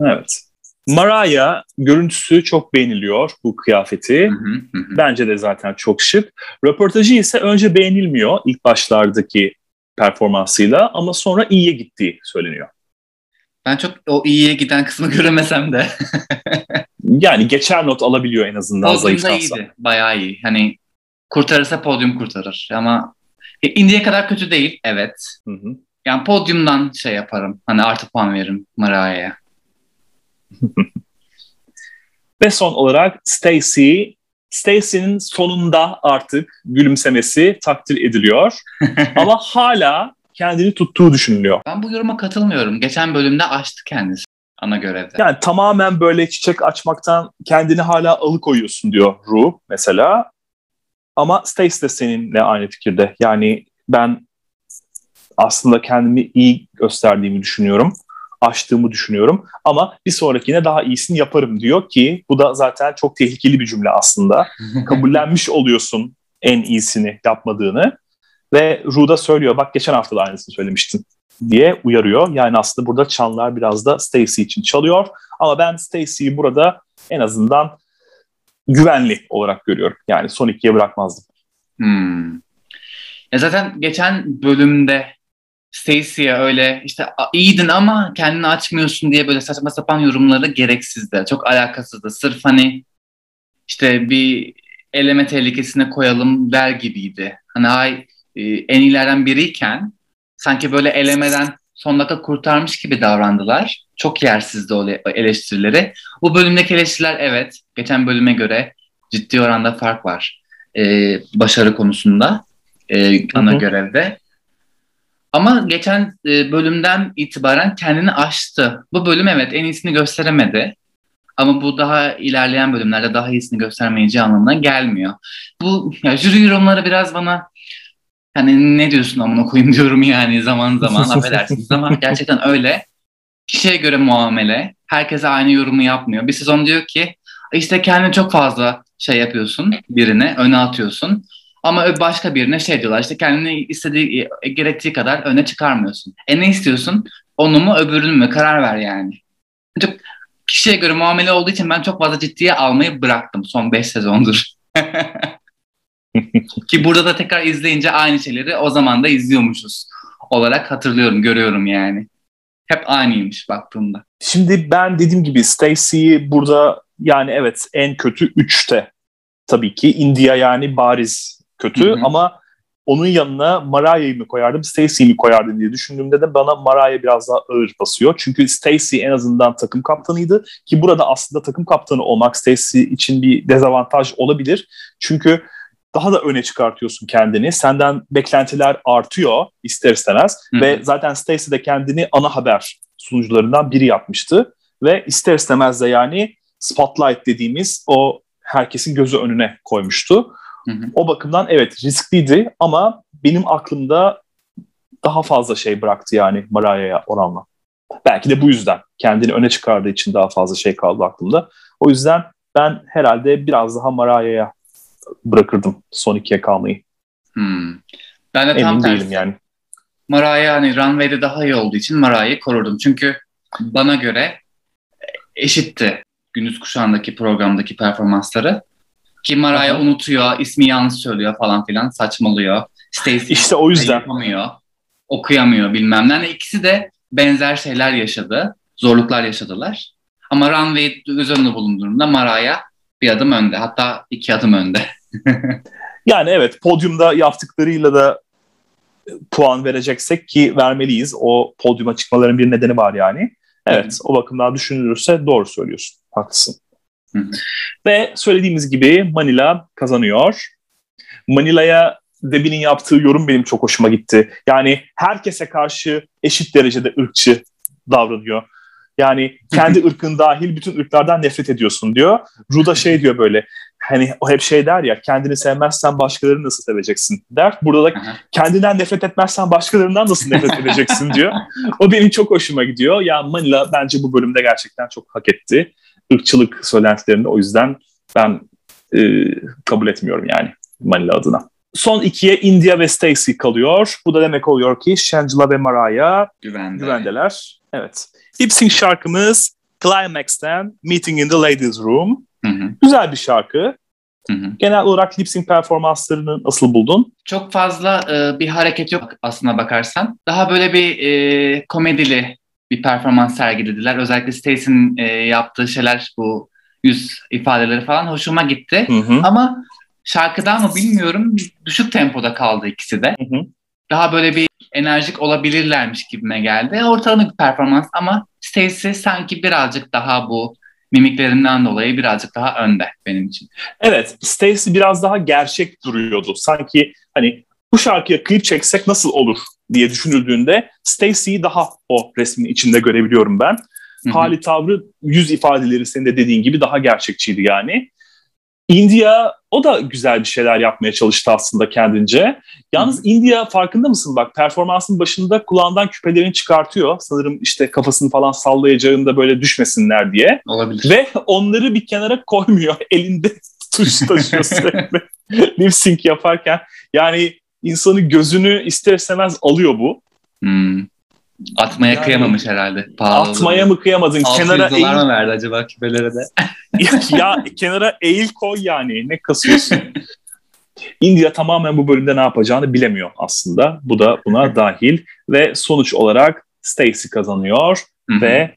Evet. Mariah görüntüsü çok beğeniliyor bu kıyafeti. Bence de zaten çok şık. Röportajı ise önce beğenilmiyor ilk başlardaki performansıyla ama sonra iyiye gittiği söyleniyor. Ben çok o iyiye giden kısmı göremesem de. Yani geçer not alabiliyor en azından podyumda zayıflansa. İyiydi, bayağı iyi. Hani kurtarırsa podyum kurtarır ama India'ya kadar kötü değil, evet. Hı. Yani podyumdan şey yaparım, hani artı puan veririm Mariah'ya. Ve son olarak Stacey. Stacey'nin sonunda artık gülümsemesi takdir ediliyor. Ama hala kendini tuttuğu düşünülüyor. Ben bu yoruma katılmıyorum. Geçen bölümde açtı kendisi ana görevde. Yani tamamen böyle çiçek açmaktan kendini hala alıkoyuyorsun diyor Ru mesela. Ama Stacey de seninle aynı fikirde. Yani ben aslında kendimi iyi gösterdiğimi düşünüyorum. Açtığımı düşünüyorum ama bir sonrakine daha iyisini yaparım diyor ki bu da zaten çok tehlikeli bir cümle aslında. Kabullenmiş oluyorsun en iyisini yapmadığını ve Ru'da söylüyor bak geçen hafta da aynısını söylemiştin diye uyarıyor. Yani aslında burada çanlar biraz da Stacey için çalıyor ama ben Stacey'yi burada en azından güvenli olarak görüyorum. Yani son ikiye bırakmazdım. Ya zaten geçen bölümde Stacey'ye öyle işte iyiydin ama kendini açmıyorsun diye böyle saçma sapan yorumları gereksizdi. Çok alakasızdı. Sırf hani işte bir eleme tehlikesine koyalım der gibiydi. Hani ay en iyilerden biriyken sanki böyle elemeden son dakika kurtarmış gibi davrandılar. Çok yersizdi o eleştirileri. Bu bölümdeki eleştiriler evet geçen bölüme göre ciddi oranda fark var. Başarı konusunda ana görevde. Ama geçen bölümden itibaren kendini aştı. Bu bölüm evet en iyisini gösteremedi. Ama bu daha ilerleyen bölümlerde daha iyisini göstermeyeceği anlamına gelmiyor. Bu ya, jüri yorumları biraz bana hani ne diyorsun amına koyayım diyorum yani zaman zaman affedersiniz ama gerçekten öyle. Kişiye göre muamele. Herkese aynı yorumu yapmıyor. Bir sezon diyor ki işte kendini çok fazla şey yapıyorsun birine öne atıyorsun. Ama başka birine şey diyorlar işte kendini istediği gerektiği kadar öne çıkarmıyorsun. Ne istiyorsun? Onu mu öbürünü mü? Karar ver yani. Çok kişiye göre muamele olduğu için ben çok fazla ciddiye almayı bıraktım son 5 sezondur. Ki burada da tekrar izleyince aynı şeyleri o zaman da izliyormuşuz olarak hatırlıyorum, görüyorum yani. Hep aynıymış baktığımda. Şimdi ben dediğim gibi Stacey'yi burada yani evet en kötü 3'te tabii ki. India yani bariz kötü ama onun yanına Mariah'yı mı koyardım, Stacey'yi mi koyardım diye düşündüğümde de bana Mariah biraz daha ağır basıyor. Çünkü Stacey en azından takım kaptanıydı ki burada aslında takım kaptanı olmak Stacey için bir dezavantaj olabilir. Çünkü daha da öne çıkartıyorsun kendini. Senden beklentiler artıyor ister istemez ve zaten Stacey de kendini ana haber sunucularından biri yapmıştı ve ister istemez de yani spotlight dediğimiz o herkesin gözü önüne koymuştu. O bakımdan evet riskliydi ama benim aklımda daha fazla şey bıraktı yani Mariah'ya oranla. Belki de bu yüzden kendini öne çıkardığı için daha fazla şey kaldı aklımda. O yüzden ben herhalde biraz daha Mariah'ya bırakırdım son ikiye kalmayı. Ben de emin tam değilim tersi. Yani. Mariah hani runway'de daha iyi olduğu için Mariah'yı korurdum. Çünkü bana göre eşitti gündüz kuşağındaki programdaki performansları. Ki Mariah unutuyor, ismi yanlış söylüyor falan filan, saçmalıyor. Stacey işte o yüzden yapamıyor, okuyamıyor bilmem ne. Yani ikisi de benzer şeyler yaşadı, zorluklar yaşadılar. Ama runway göz önünde bulunduğunda Mariah bir adım önde, hatta 2 adım önde. Yani evet, podyumda yaptıklarıyla da puan vereceksek ki vermeliyiz. O podyuma çıkmaların bir nedeni var yani. Evet, o bakımdan düşünülürse doğru söylüyorsun, haklısın. Ve söylediğimiz gibi Manila kazanıyor. Manila'ya Debbie'nin yaptığı yorum benim çok hoşuma gitti. Yani herkese karşı eşit derecede ırkçı davranıyor. Yani kendi ırkın dahil bütün ırklardan nefret ediyorsun diyor. Ruda şey diyor böyle, hani o hep şey der ya, kendini sevmezsen başkalarını nasıl seveceksin der. Burada da kendinden nefret etmezsen başkalarından nasıl nefret edeceksin diyor. O benim çok hoşuma gidiyor. Ya Manila bence bu bölümde gerçekten çok hak etti ırkçılık söylentilerini. O yüzden ben kabul etmiyorum yani Manila adına. Son ikiye India ve Stacey kalıyor. Bu da demek oluyor ki Shangela ve Mariah güvendeler. Evet. Lip Sync şarkımız Climax'ten Meeting in the Ladies' Room. Hı-hı. Güzel bir şarkı. Hı-hı. Genel olarak lip sync performanslarını nasıl buldun? Çok fazla bir hareket yok aslına bakarsan. Daha böyle bir komedili bir performans sergilediler. Özellikle Stacey'nin yaptığı şeyler, bu yüz ifadeleri falan hoşuma gitti. Hı-hı. Ama şarkıdan mı bilmiyorum, düşük tempoda kaldı ikisi de. Hı-hı. Daha böyle bir enerjik olabilirlermiş gibime geldi. Ortalama bir performans ama Stacey sanki birazcık daha bu mimiklerinden dolayı birazcık daha önde benim için. Evet, Stacey biraz daha gerçek duruyordu. Sanki hani bu şarkıya klip çeksek nasıl olur diye düşünüldüğünde Stacey'yi daha o resmin içinde görebiliyorum ben. Hı-hı. Hali, tavrı, yüz ifadeleri senin de dediğin gibi daha gerçekçiydi yani. India, o da güzel bir şeyler yapmaya çalıştı aslında kendince. Yalnız India, farkında mısın bak, performansın başında kulağından küpelerini çıkartıyor. Sanırım işte kafasını falan sallayacağında böyle düşmesinler diye. Olabilir. Ve onları bir kenara koymuyor. Elinde tuş taşıyor sürekli. Lip sync yaparken. Yani insanı, gözünü ister istemez alıyor bu. Hmm. Atmaya yani, kıyamamış herhalde. Pahalı atmaya mı kıyamadın? Kenara eğil. Mı verdi acaba küpelere de? Ya kenara eğil, koy yani. Ne kasıyorsun? India tamamen bu bölümde ne yapacağını bilemiyor aslında. Bu da buna dahil. Ve sonuç olarak Stacey kazanıyor ve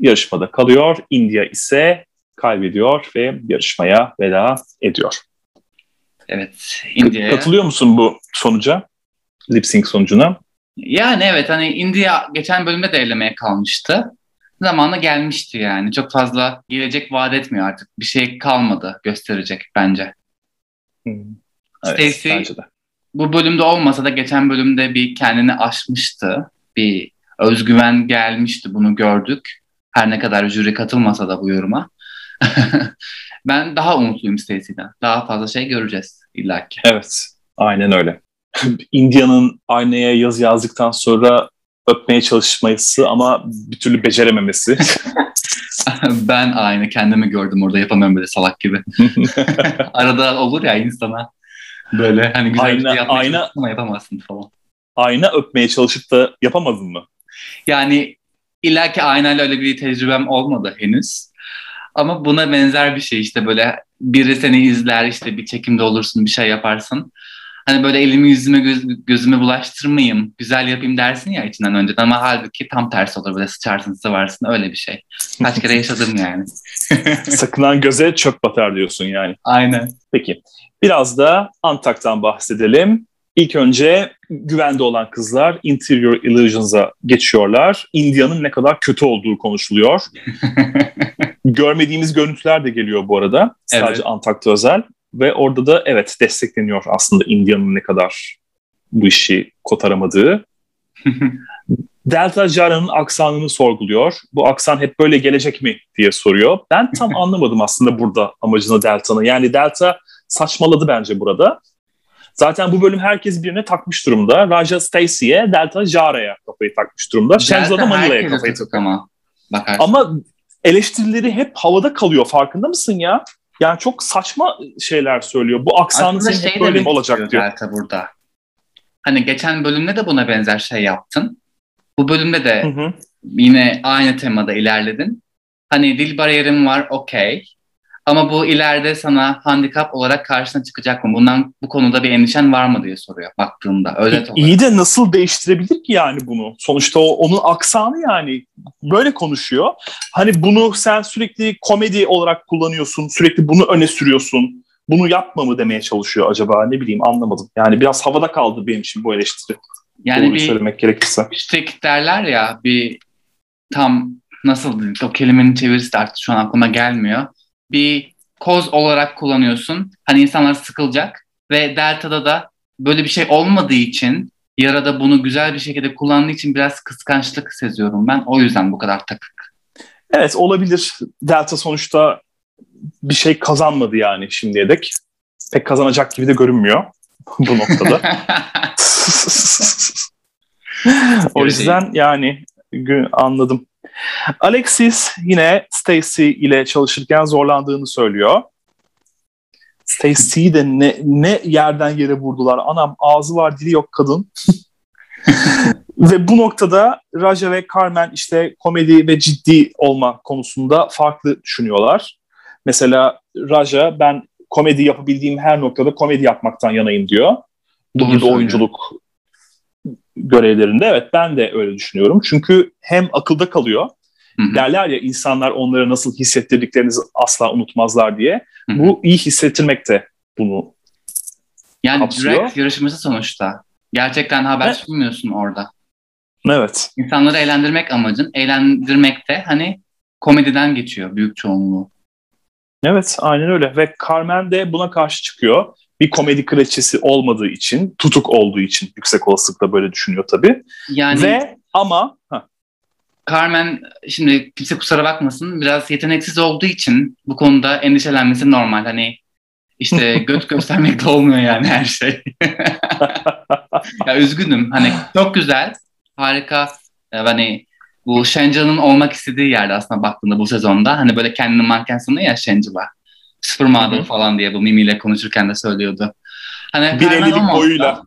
yarışmada kalıyor. India ise kaybediyor ve yarışmaya veda ediyor. Evet. India'ya... Katılıyor musun bu sonuca? Lip sync sonucuna? Yani evet, hani India geçen bölümde de elemeye kalmıştı. Zamanı gelmişti yani. Çok fazla gelecek vaat etmiyor artık. Bir şey kalmadı gösterecek bence. Hmm. Evet, Stacey bu bölümde olmasa da geçen bölümde bir kendini aşmıştı. Bir özgüven gelmişti, bunu gördük. Her ne kadar jüri katılmasa da bu yoruma. Ben daha umutluyum Stacey'den. Daha fazla şey göreceğiz illaki. Evet, aynen öyle. India'nın aynaya yazı yazdıktan sonra öpmeye çalışması ama bir türlü becerememesi. Ben aynı kendimi gördüm orada, yapamıyorum böyle salak gibi. Arada olur ya insana böyle hani güzel ayna, bir şey yapmaya çalışıp ama yapamazsın falan. Ayna öpmeye çalışıp da yapamadın mı? Yani illaki aynayla öyle bir tecrübem olmadı henüz. Ama buna benzer bir şey işte, böyle biri seni izler, işte bir çekimde olursun, bir şey yaparsın. Hani böyle elimi yüzüme gözüme bulaştırmayayım, güzel yapayım dersin ya içinden önceden, ama halbuki tam tersi olur, böyle sıçarsın, sıvarsın, öyle bir şey. Kaç kere yaşadım yani. Sakınan göze çöp batar diyorsun yani. Aynen. Peki biraz da Antak'tan bahsedelim. İlk önce güvende olan kızlar Interior Illusions'a geçiyorlar. India'nın ne kadar kötü olduğu konuşuluyor. Görmediğimiz görüntüler de geliyor bu arada. Evet. Sadece Antak'ta özel. Ve orada da evet destekleniyor aslında India'nın ne kadar bu işi kotaramadığı. Delta Yara'nın aksanını sorguluyor. Bu aksan hep böyle gelecek mi diye soruyor. Ben tam anlamadım aslında burada amacını Delta'nın. Yani Delta saçmaladı bence burada. Zaten bu bölüm herkes birine takmış durumda. Raja Stacey'e, Delta Yara'ya kafayı takmış durumda. Shangela da Manila'ya kafayı takmış. Ama eleştirileri hep havada kalıyor, farkında mısın ya? Yani çok saçma şeyler söylüyor. Bu aksanın senin böyle mi olacak diyor. Delta burada. Hani geçen bölümde de buna benzer şey yaptın. Bu bölümde de yine aynı temada ilerledin. Hani dil bariyerim var, okey. Ama bu ileride sana handikap olarak karşına çıkacak mı? Bundan, bu konuda bir endişen var mı diye soruyor baktığımda. Öyle İyi de nasıl değiştirebilir ki yani bunu? Sonuçta o, onun aksanı yani. Böyle konuşuyor. Hani bunu sen sürekli komedi olarak kullanıyorsun. Sürekli bunu öne sürüyorsun. Bunu yapma mı demeye çalışıyor acaba? Ne bileyim, anlamadım. Yani biraz havada kaldı benim için bu eleştiri. Yani doğru bir söylemek gerekirse. Üstelik derler ya, bir tam nasıl diyeyim, o kelimenin çevirisi de artık şu an aklıma gelmiyor. Bir koz olarak kullanıyorsun. Hani insanlar sıkılacak ve Delta'da da böyle bir şey olmadığı için, Yara'da bunu güzel bir şekilde kullandığı için biraz kıskançlık seziyorum ben. O yüzden bu kadar takık. Evet, olabilir. Delta sonuçta bir şey kazanmadı yani şimdiye dek. Pek kazanacak gibi de görünmüyor bu noktada. O yüzden yani anladım. Alexis yine Stacey ile çalışırken zorlandığını söylüyor. Stacey'yi de ne yerden yere vurdular. Anam ağzı var dili yok kadın. Ve bu noktada Raja ve Carmen işte komedi ve ciddi olma konusunda farklı düşünüyorlar. Mesela Raja ben komedi yapabildiğim her noktada komedi yapmaktan yanayım diyor. Bu gibi oyunculuk görevlerinde. Evet ben de öyle düşünüyorum. Çünkü hem akılda kalıyor. Hı-hı. Derler ya insanlar onlara nasıl hissettirdiklerinizi asla unutmazlar diye. Hı-hı. Bu iyi hissettirmek de bunu yani kapsıyor. Drag yarışması sonuçta. Gerçekten haber sunmuyorsun orada. Evet. İnsanları eğlendirmek amacın. Eğlendirmek de hani komediden geçiyor büyük çoğunluğu. Evet aynen öyle. Ve Carmen de buna karşı çıkıyor. Bir komedi kraliçesi olmadığı için, tutuk olduğu için yüksek olasılıkla böyle düşünüyor tabii. Yani ve ama... Carmen şimdi kimse kusura bakmasın biraz yeteneksiz olduğu için bu konuda endişelenmesi normal. Hani işte göt göstermek de olmuyor yani her şey. Ya üzgünüm hani çok güzel, harika hani bu Shangela'nın olmak istediği yerde aslında baktığında bu sezonda hani böyle kendini manken sanıyor ya Shangela. Sıfır mağdur falan diye bu Mimi ile konuşurken de söylüyordu. Hani bir ellilik boyuyla.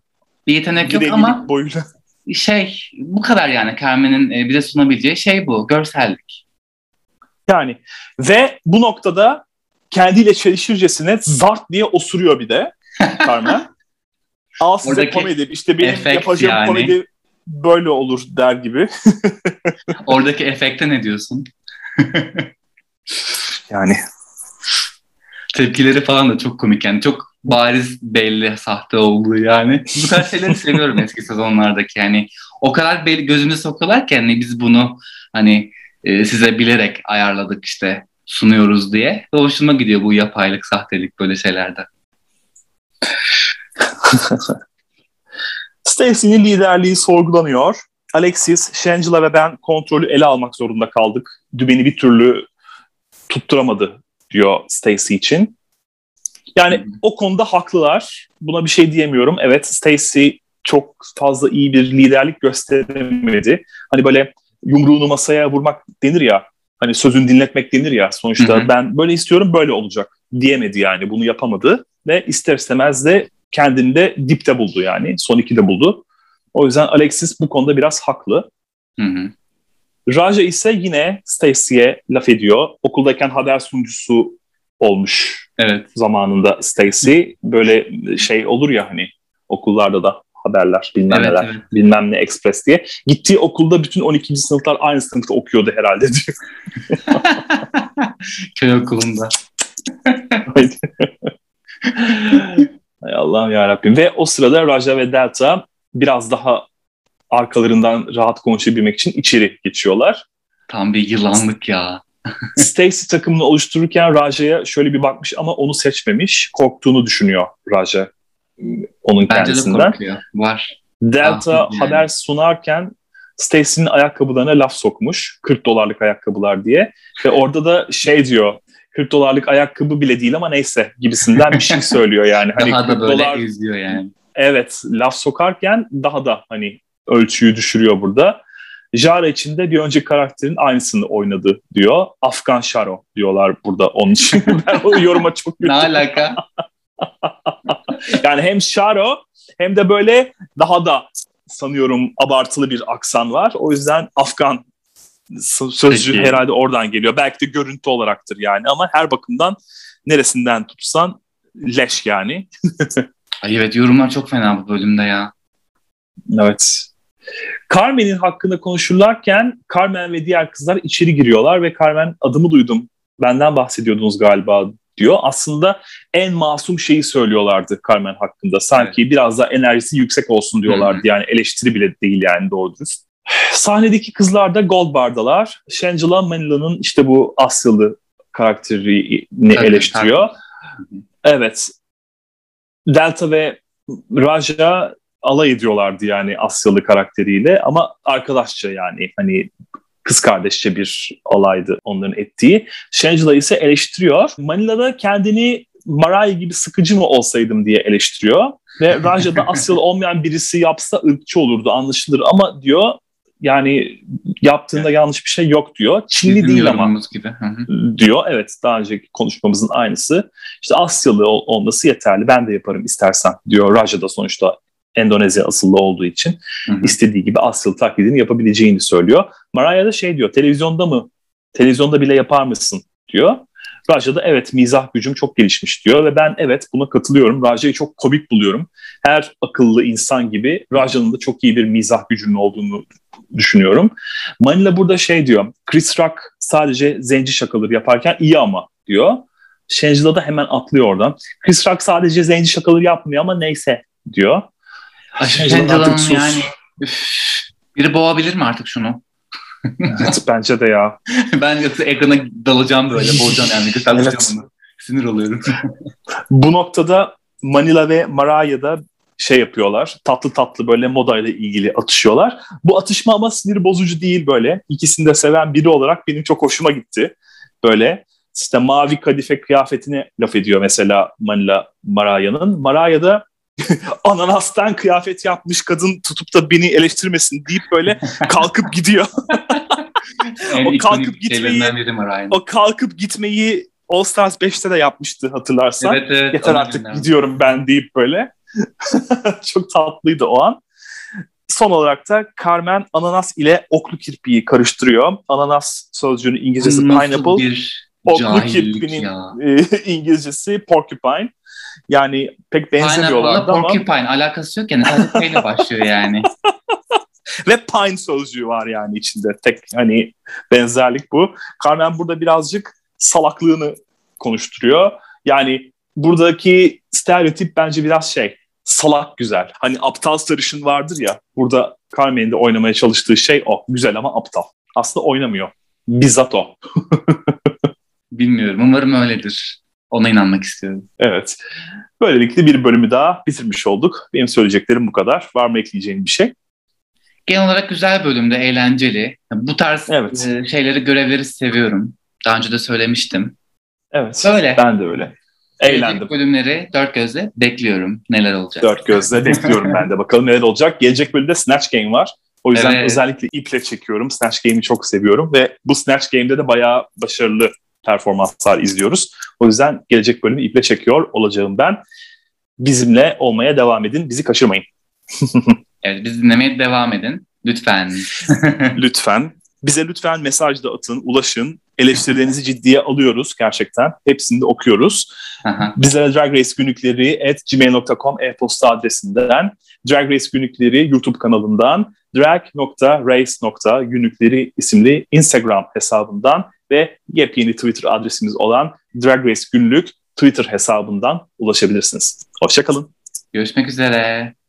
Bir yetenek yok ama boyuyla. Şey bu kadar yani Carmen'in bize sunabileceği şey bu görsellik. Yani ve bu noktada kendiyle çelişircesine zart diye osuruyor bir de Carmen. Al size komedi işte benim yapacağım yani. Komedi böyle olur der gibi. Oradaki efekte ne diyorsun? Yani. Tepkileri falan da çok komik yani çok bariz belli sahte olduğu yani. Bu tarz şeyleri seviyorum eski sezonlardaki yani. O kadar gözümüze sokuyorlar ki yani biz bunu hani size bilerek ayarladık işte sunuyoruz diye. Ve hoşuma gidiyor bu yapaylık, sahtelik böyle şeylerde. Stacey'nin liderliği sorgulanıyor. Alexis, Shangela ve ben kontrolü ele almak zorunda kaldık. Dübeni bir türlü tutturamadı diyor Stacey için. Yani o konuda haklılar. Buna bir şey diyemiyorum. Evet Stacey çok fazla iyi bir liderlik gösteremedi. Hani böyle yumruğunu masaya vurmak denir ya. Hani sözünü dinletmek denir ya. Sonuçta ben böyle istiyorum böyle olacak diyemedi yani. Bunu yapamadı. Ve ister istemez de kendini de dipte buldu yani. Son 2'de buldu. O yüzden Alexis bu konuda biraz haklı. Hı-hı. Raja ise yine Stacey'e laf ediyor. Okuldayken haber sunucusu olmuş. Evet. Zamanında Stacey böyle şey olur ya hani okullarda da haberler bilmem neler bilmem ne ekspres diye. Gittiği okulda bütün 12. sınıflar aynı sınıfta okuyordu herhalde diyor. Köy okulunda. Hay Allah'ım yarabbim. Ve o sırada Raja ve Delta biraz daha arkalarından rahat konuşabilmek için içeri geçiyorlar. Tam bir yılanlık ya. Stacey takımını oluştururken Raja'ya şöyle bir bakmış ama onu seçmemiş. Korktuğunu düşünüyor Raja onun bence kendisinden. Bence de korkuyor. Var. Delta haber sunarken Stacey'nin ayakkabılarına laf sokmuş. $40 ayakkabılar diye. Ve orada da şey diyor $40 ayakkabı bile değil ama neyse gibisinden bir şey söylüyor yani. Hani daha da böyle izliyor yani. Evet. Laf sokarken daha da hani ölçüyü düşürüyor burada. Yara için de bir önceki karakterin aynısını oynadı diyor. Afgan Şaro diyorlar burada onun için. Ben o yoruma çok gülüyorum. Ne alaka? Yani hem Şaro hem de böyle daha da sanıyorum abartılı bir aksan var. O yüzden Afgan sözcüğü peki herhalde oradan geliyor. Belki de görüntü olaraktır yani ama her bakımdan neresinden tutsan leş yani. Ay evet yorumlar çok fena bu bölümde ya. Evet. Carmen'in hakkında konuşurlarken Carmen ve diğer kızlar içeri giriyorlar ve Carmen adımı duydum benden bahsediyordunuz galiba diyor. Aslında en masum şeyi söylüyorlardı Carmen hakkında sanki biraz daha enerjisi yüksek olsun diyorlardı yani eleştiri bile değil yani doğru dürüst. Sahnedeki kızlar da Gold Bar'dalar. Shangela Manila'nın işte bu Asyalı karakterini eleştiriyor. Evet. Delta ve Raja alay ediyorlardı yani Asyalı karakteriyle ama arkadaşça yani hani kız kardeşçe bir alaydı onların ettiği. Shangela ise eleştiriyor. Manila'da kendini Mariah gibi sıkıcı mı olsaydım diye eleştiriyor. Ve Raja'da Asyalı olmayan birisi yapsa ırkçı olurdu, anlaşılır ama diyor yani yaptığında yanlış bir şey yok diyor. Çinli bizim değil ama gibi. Diyor. Evet, daha önceki konuşmamızın aynısı. İşte Asyalı olması yeterli, ben de yaparım istersen diyor. Raja'da sonuçta Endonezya asıllı olduğu için istediği gibi Asyalı taklidini yapabileceğini söylüyor. Mariah da şey diyor, televizyonda mı? Televizyonda bile yapar mısın diyor. Raja da evet mizah gücüm çok gelişmiş diyor ve ben evet buna katılıyorum. Raja'yı çok komik buluyorum. Her akıllı insan gibi Raja'nın da çok iyi bir mizah gücünün olduğunu düşünüyorum. Manila burada şey diyor, Chris Rock sadece zenci şakaları yaparken iyi ama diyor. Shangela da hemen atlıyor oradan. Chris Rock sadece zenci şakaları yapmıyor ama neyse diyor. Shangela'nın yani biri boğabilir mi artık şunu? Evet, bence de ya. Ben yoksa ekrana dalacağım böyle, boğacağım yani. Evet. Sinir oluyorum. Bu noktada Manila ve Mariah'da şey yapıyorlar. Tatlı tatlı böyle modayla ilgili atışıyorlar. Bu atışma ama sinir bozucu değil böyle. İkisini de seven biri olarak benim çok hoşuma gitti. Böyle işte mavi kadife kıyafetine laf ediyor mesela Manila Mariah'nın. Mariah'da ananastan kıyafet yapmış kadın tutup da beni eleştirmesin deyip böyle kalkıp gidiyor. O kalkıp gitmeyi All Stars 5'te de yapmıştı hatırlarsan. Evet, yeter artık önemli. Gidiyorum ben deyip böyle. Çok tatlıydı o an. Son olarak da Carmen ananas ile oklu kirpiyi karıştırıyor. Ananas sözcüğünün İngilizcesi pineapple. Oklu kirpinin İngilizcesi porcupine. Yani pek benzemiyorlar ama porcupine alakası yok yani, sadece P ile başlıyor yani. Ve pine sözcüğü var yani içinde. Tek hani benzerlik bu. Carmen burada birazcık salaklığını konuşturuyor. Yani buradaki stereotip bence biraz şey, salak güzel. Hani aptal sarışın vardır ya. Burada Carmen'in de oynamaya çalıştığı şey o. Güzel ama aptal. Aslında oynamıyor. Bizzat o. Bilmiyorum. Umarım öyledir. Ona inanmak istiyorum. Evet. Böylelikle bir bölümü daha bitirmiş olduk. Benim söyleyeceklerim bu kadar. Var mı ekleyeceğin bir şey? Genel olarak güzel bölümde, eğlenceli. Bu tarz şeyleri, görevleri seviyorum. Daha önce de söylemiştim. Evet. Öyle. Ben de öyle. Eğlendim. Bölümleri dört gözle bekliyorum. Neler olacak? Dört gözle bekliyorum ben de. Bakalım neler olacak. Gelecek bölümde Snatch Game var. O yüzden özellikle iple çekiyorum. Snatch Game'i çok seviyorum ve bu Snatch Game'de de bayağı başarılı performanslar izliyoruz. O yüzden gelecek bölümü iple çekiyor olacağım ben. Bizimle olmaya devam edin. Bizi kaçırmayın. Evet, bizi dinlemeye devam edin. Lütfen. Lütfen. Bize lütfen mesaj da atın, ulaşın. Eleştirilerinizi ciddiye alıyoruz gerçekten. Hepsini de okuyoruz. Bizlere Drag Race Günlükleri @gmail.com e-posta adresinden, Drag Race Günlükleri YouTube kanalından, drag.race.günlükleri isimli Instagram hesabından ve yepyeni Twitter adresimiz olan Drag Race Günlük Twitter hesabından ulaşabilirsiniz. Hoşça kalın. Görüşmek üzere.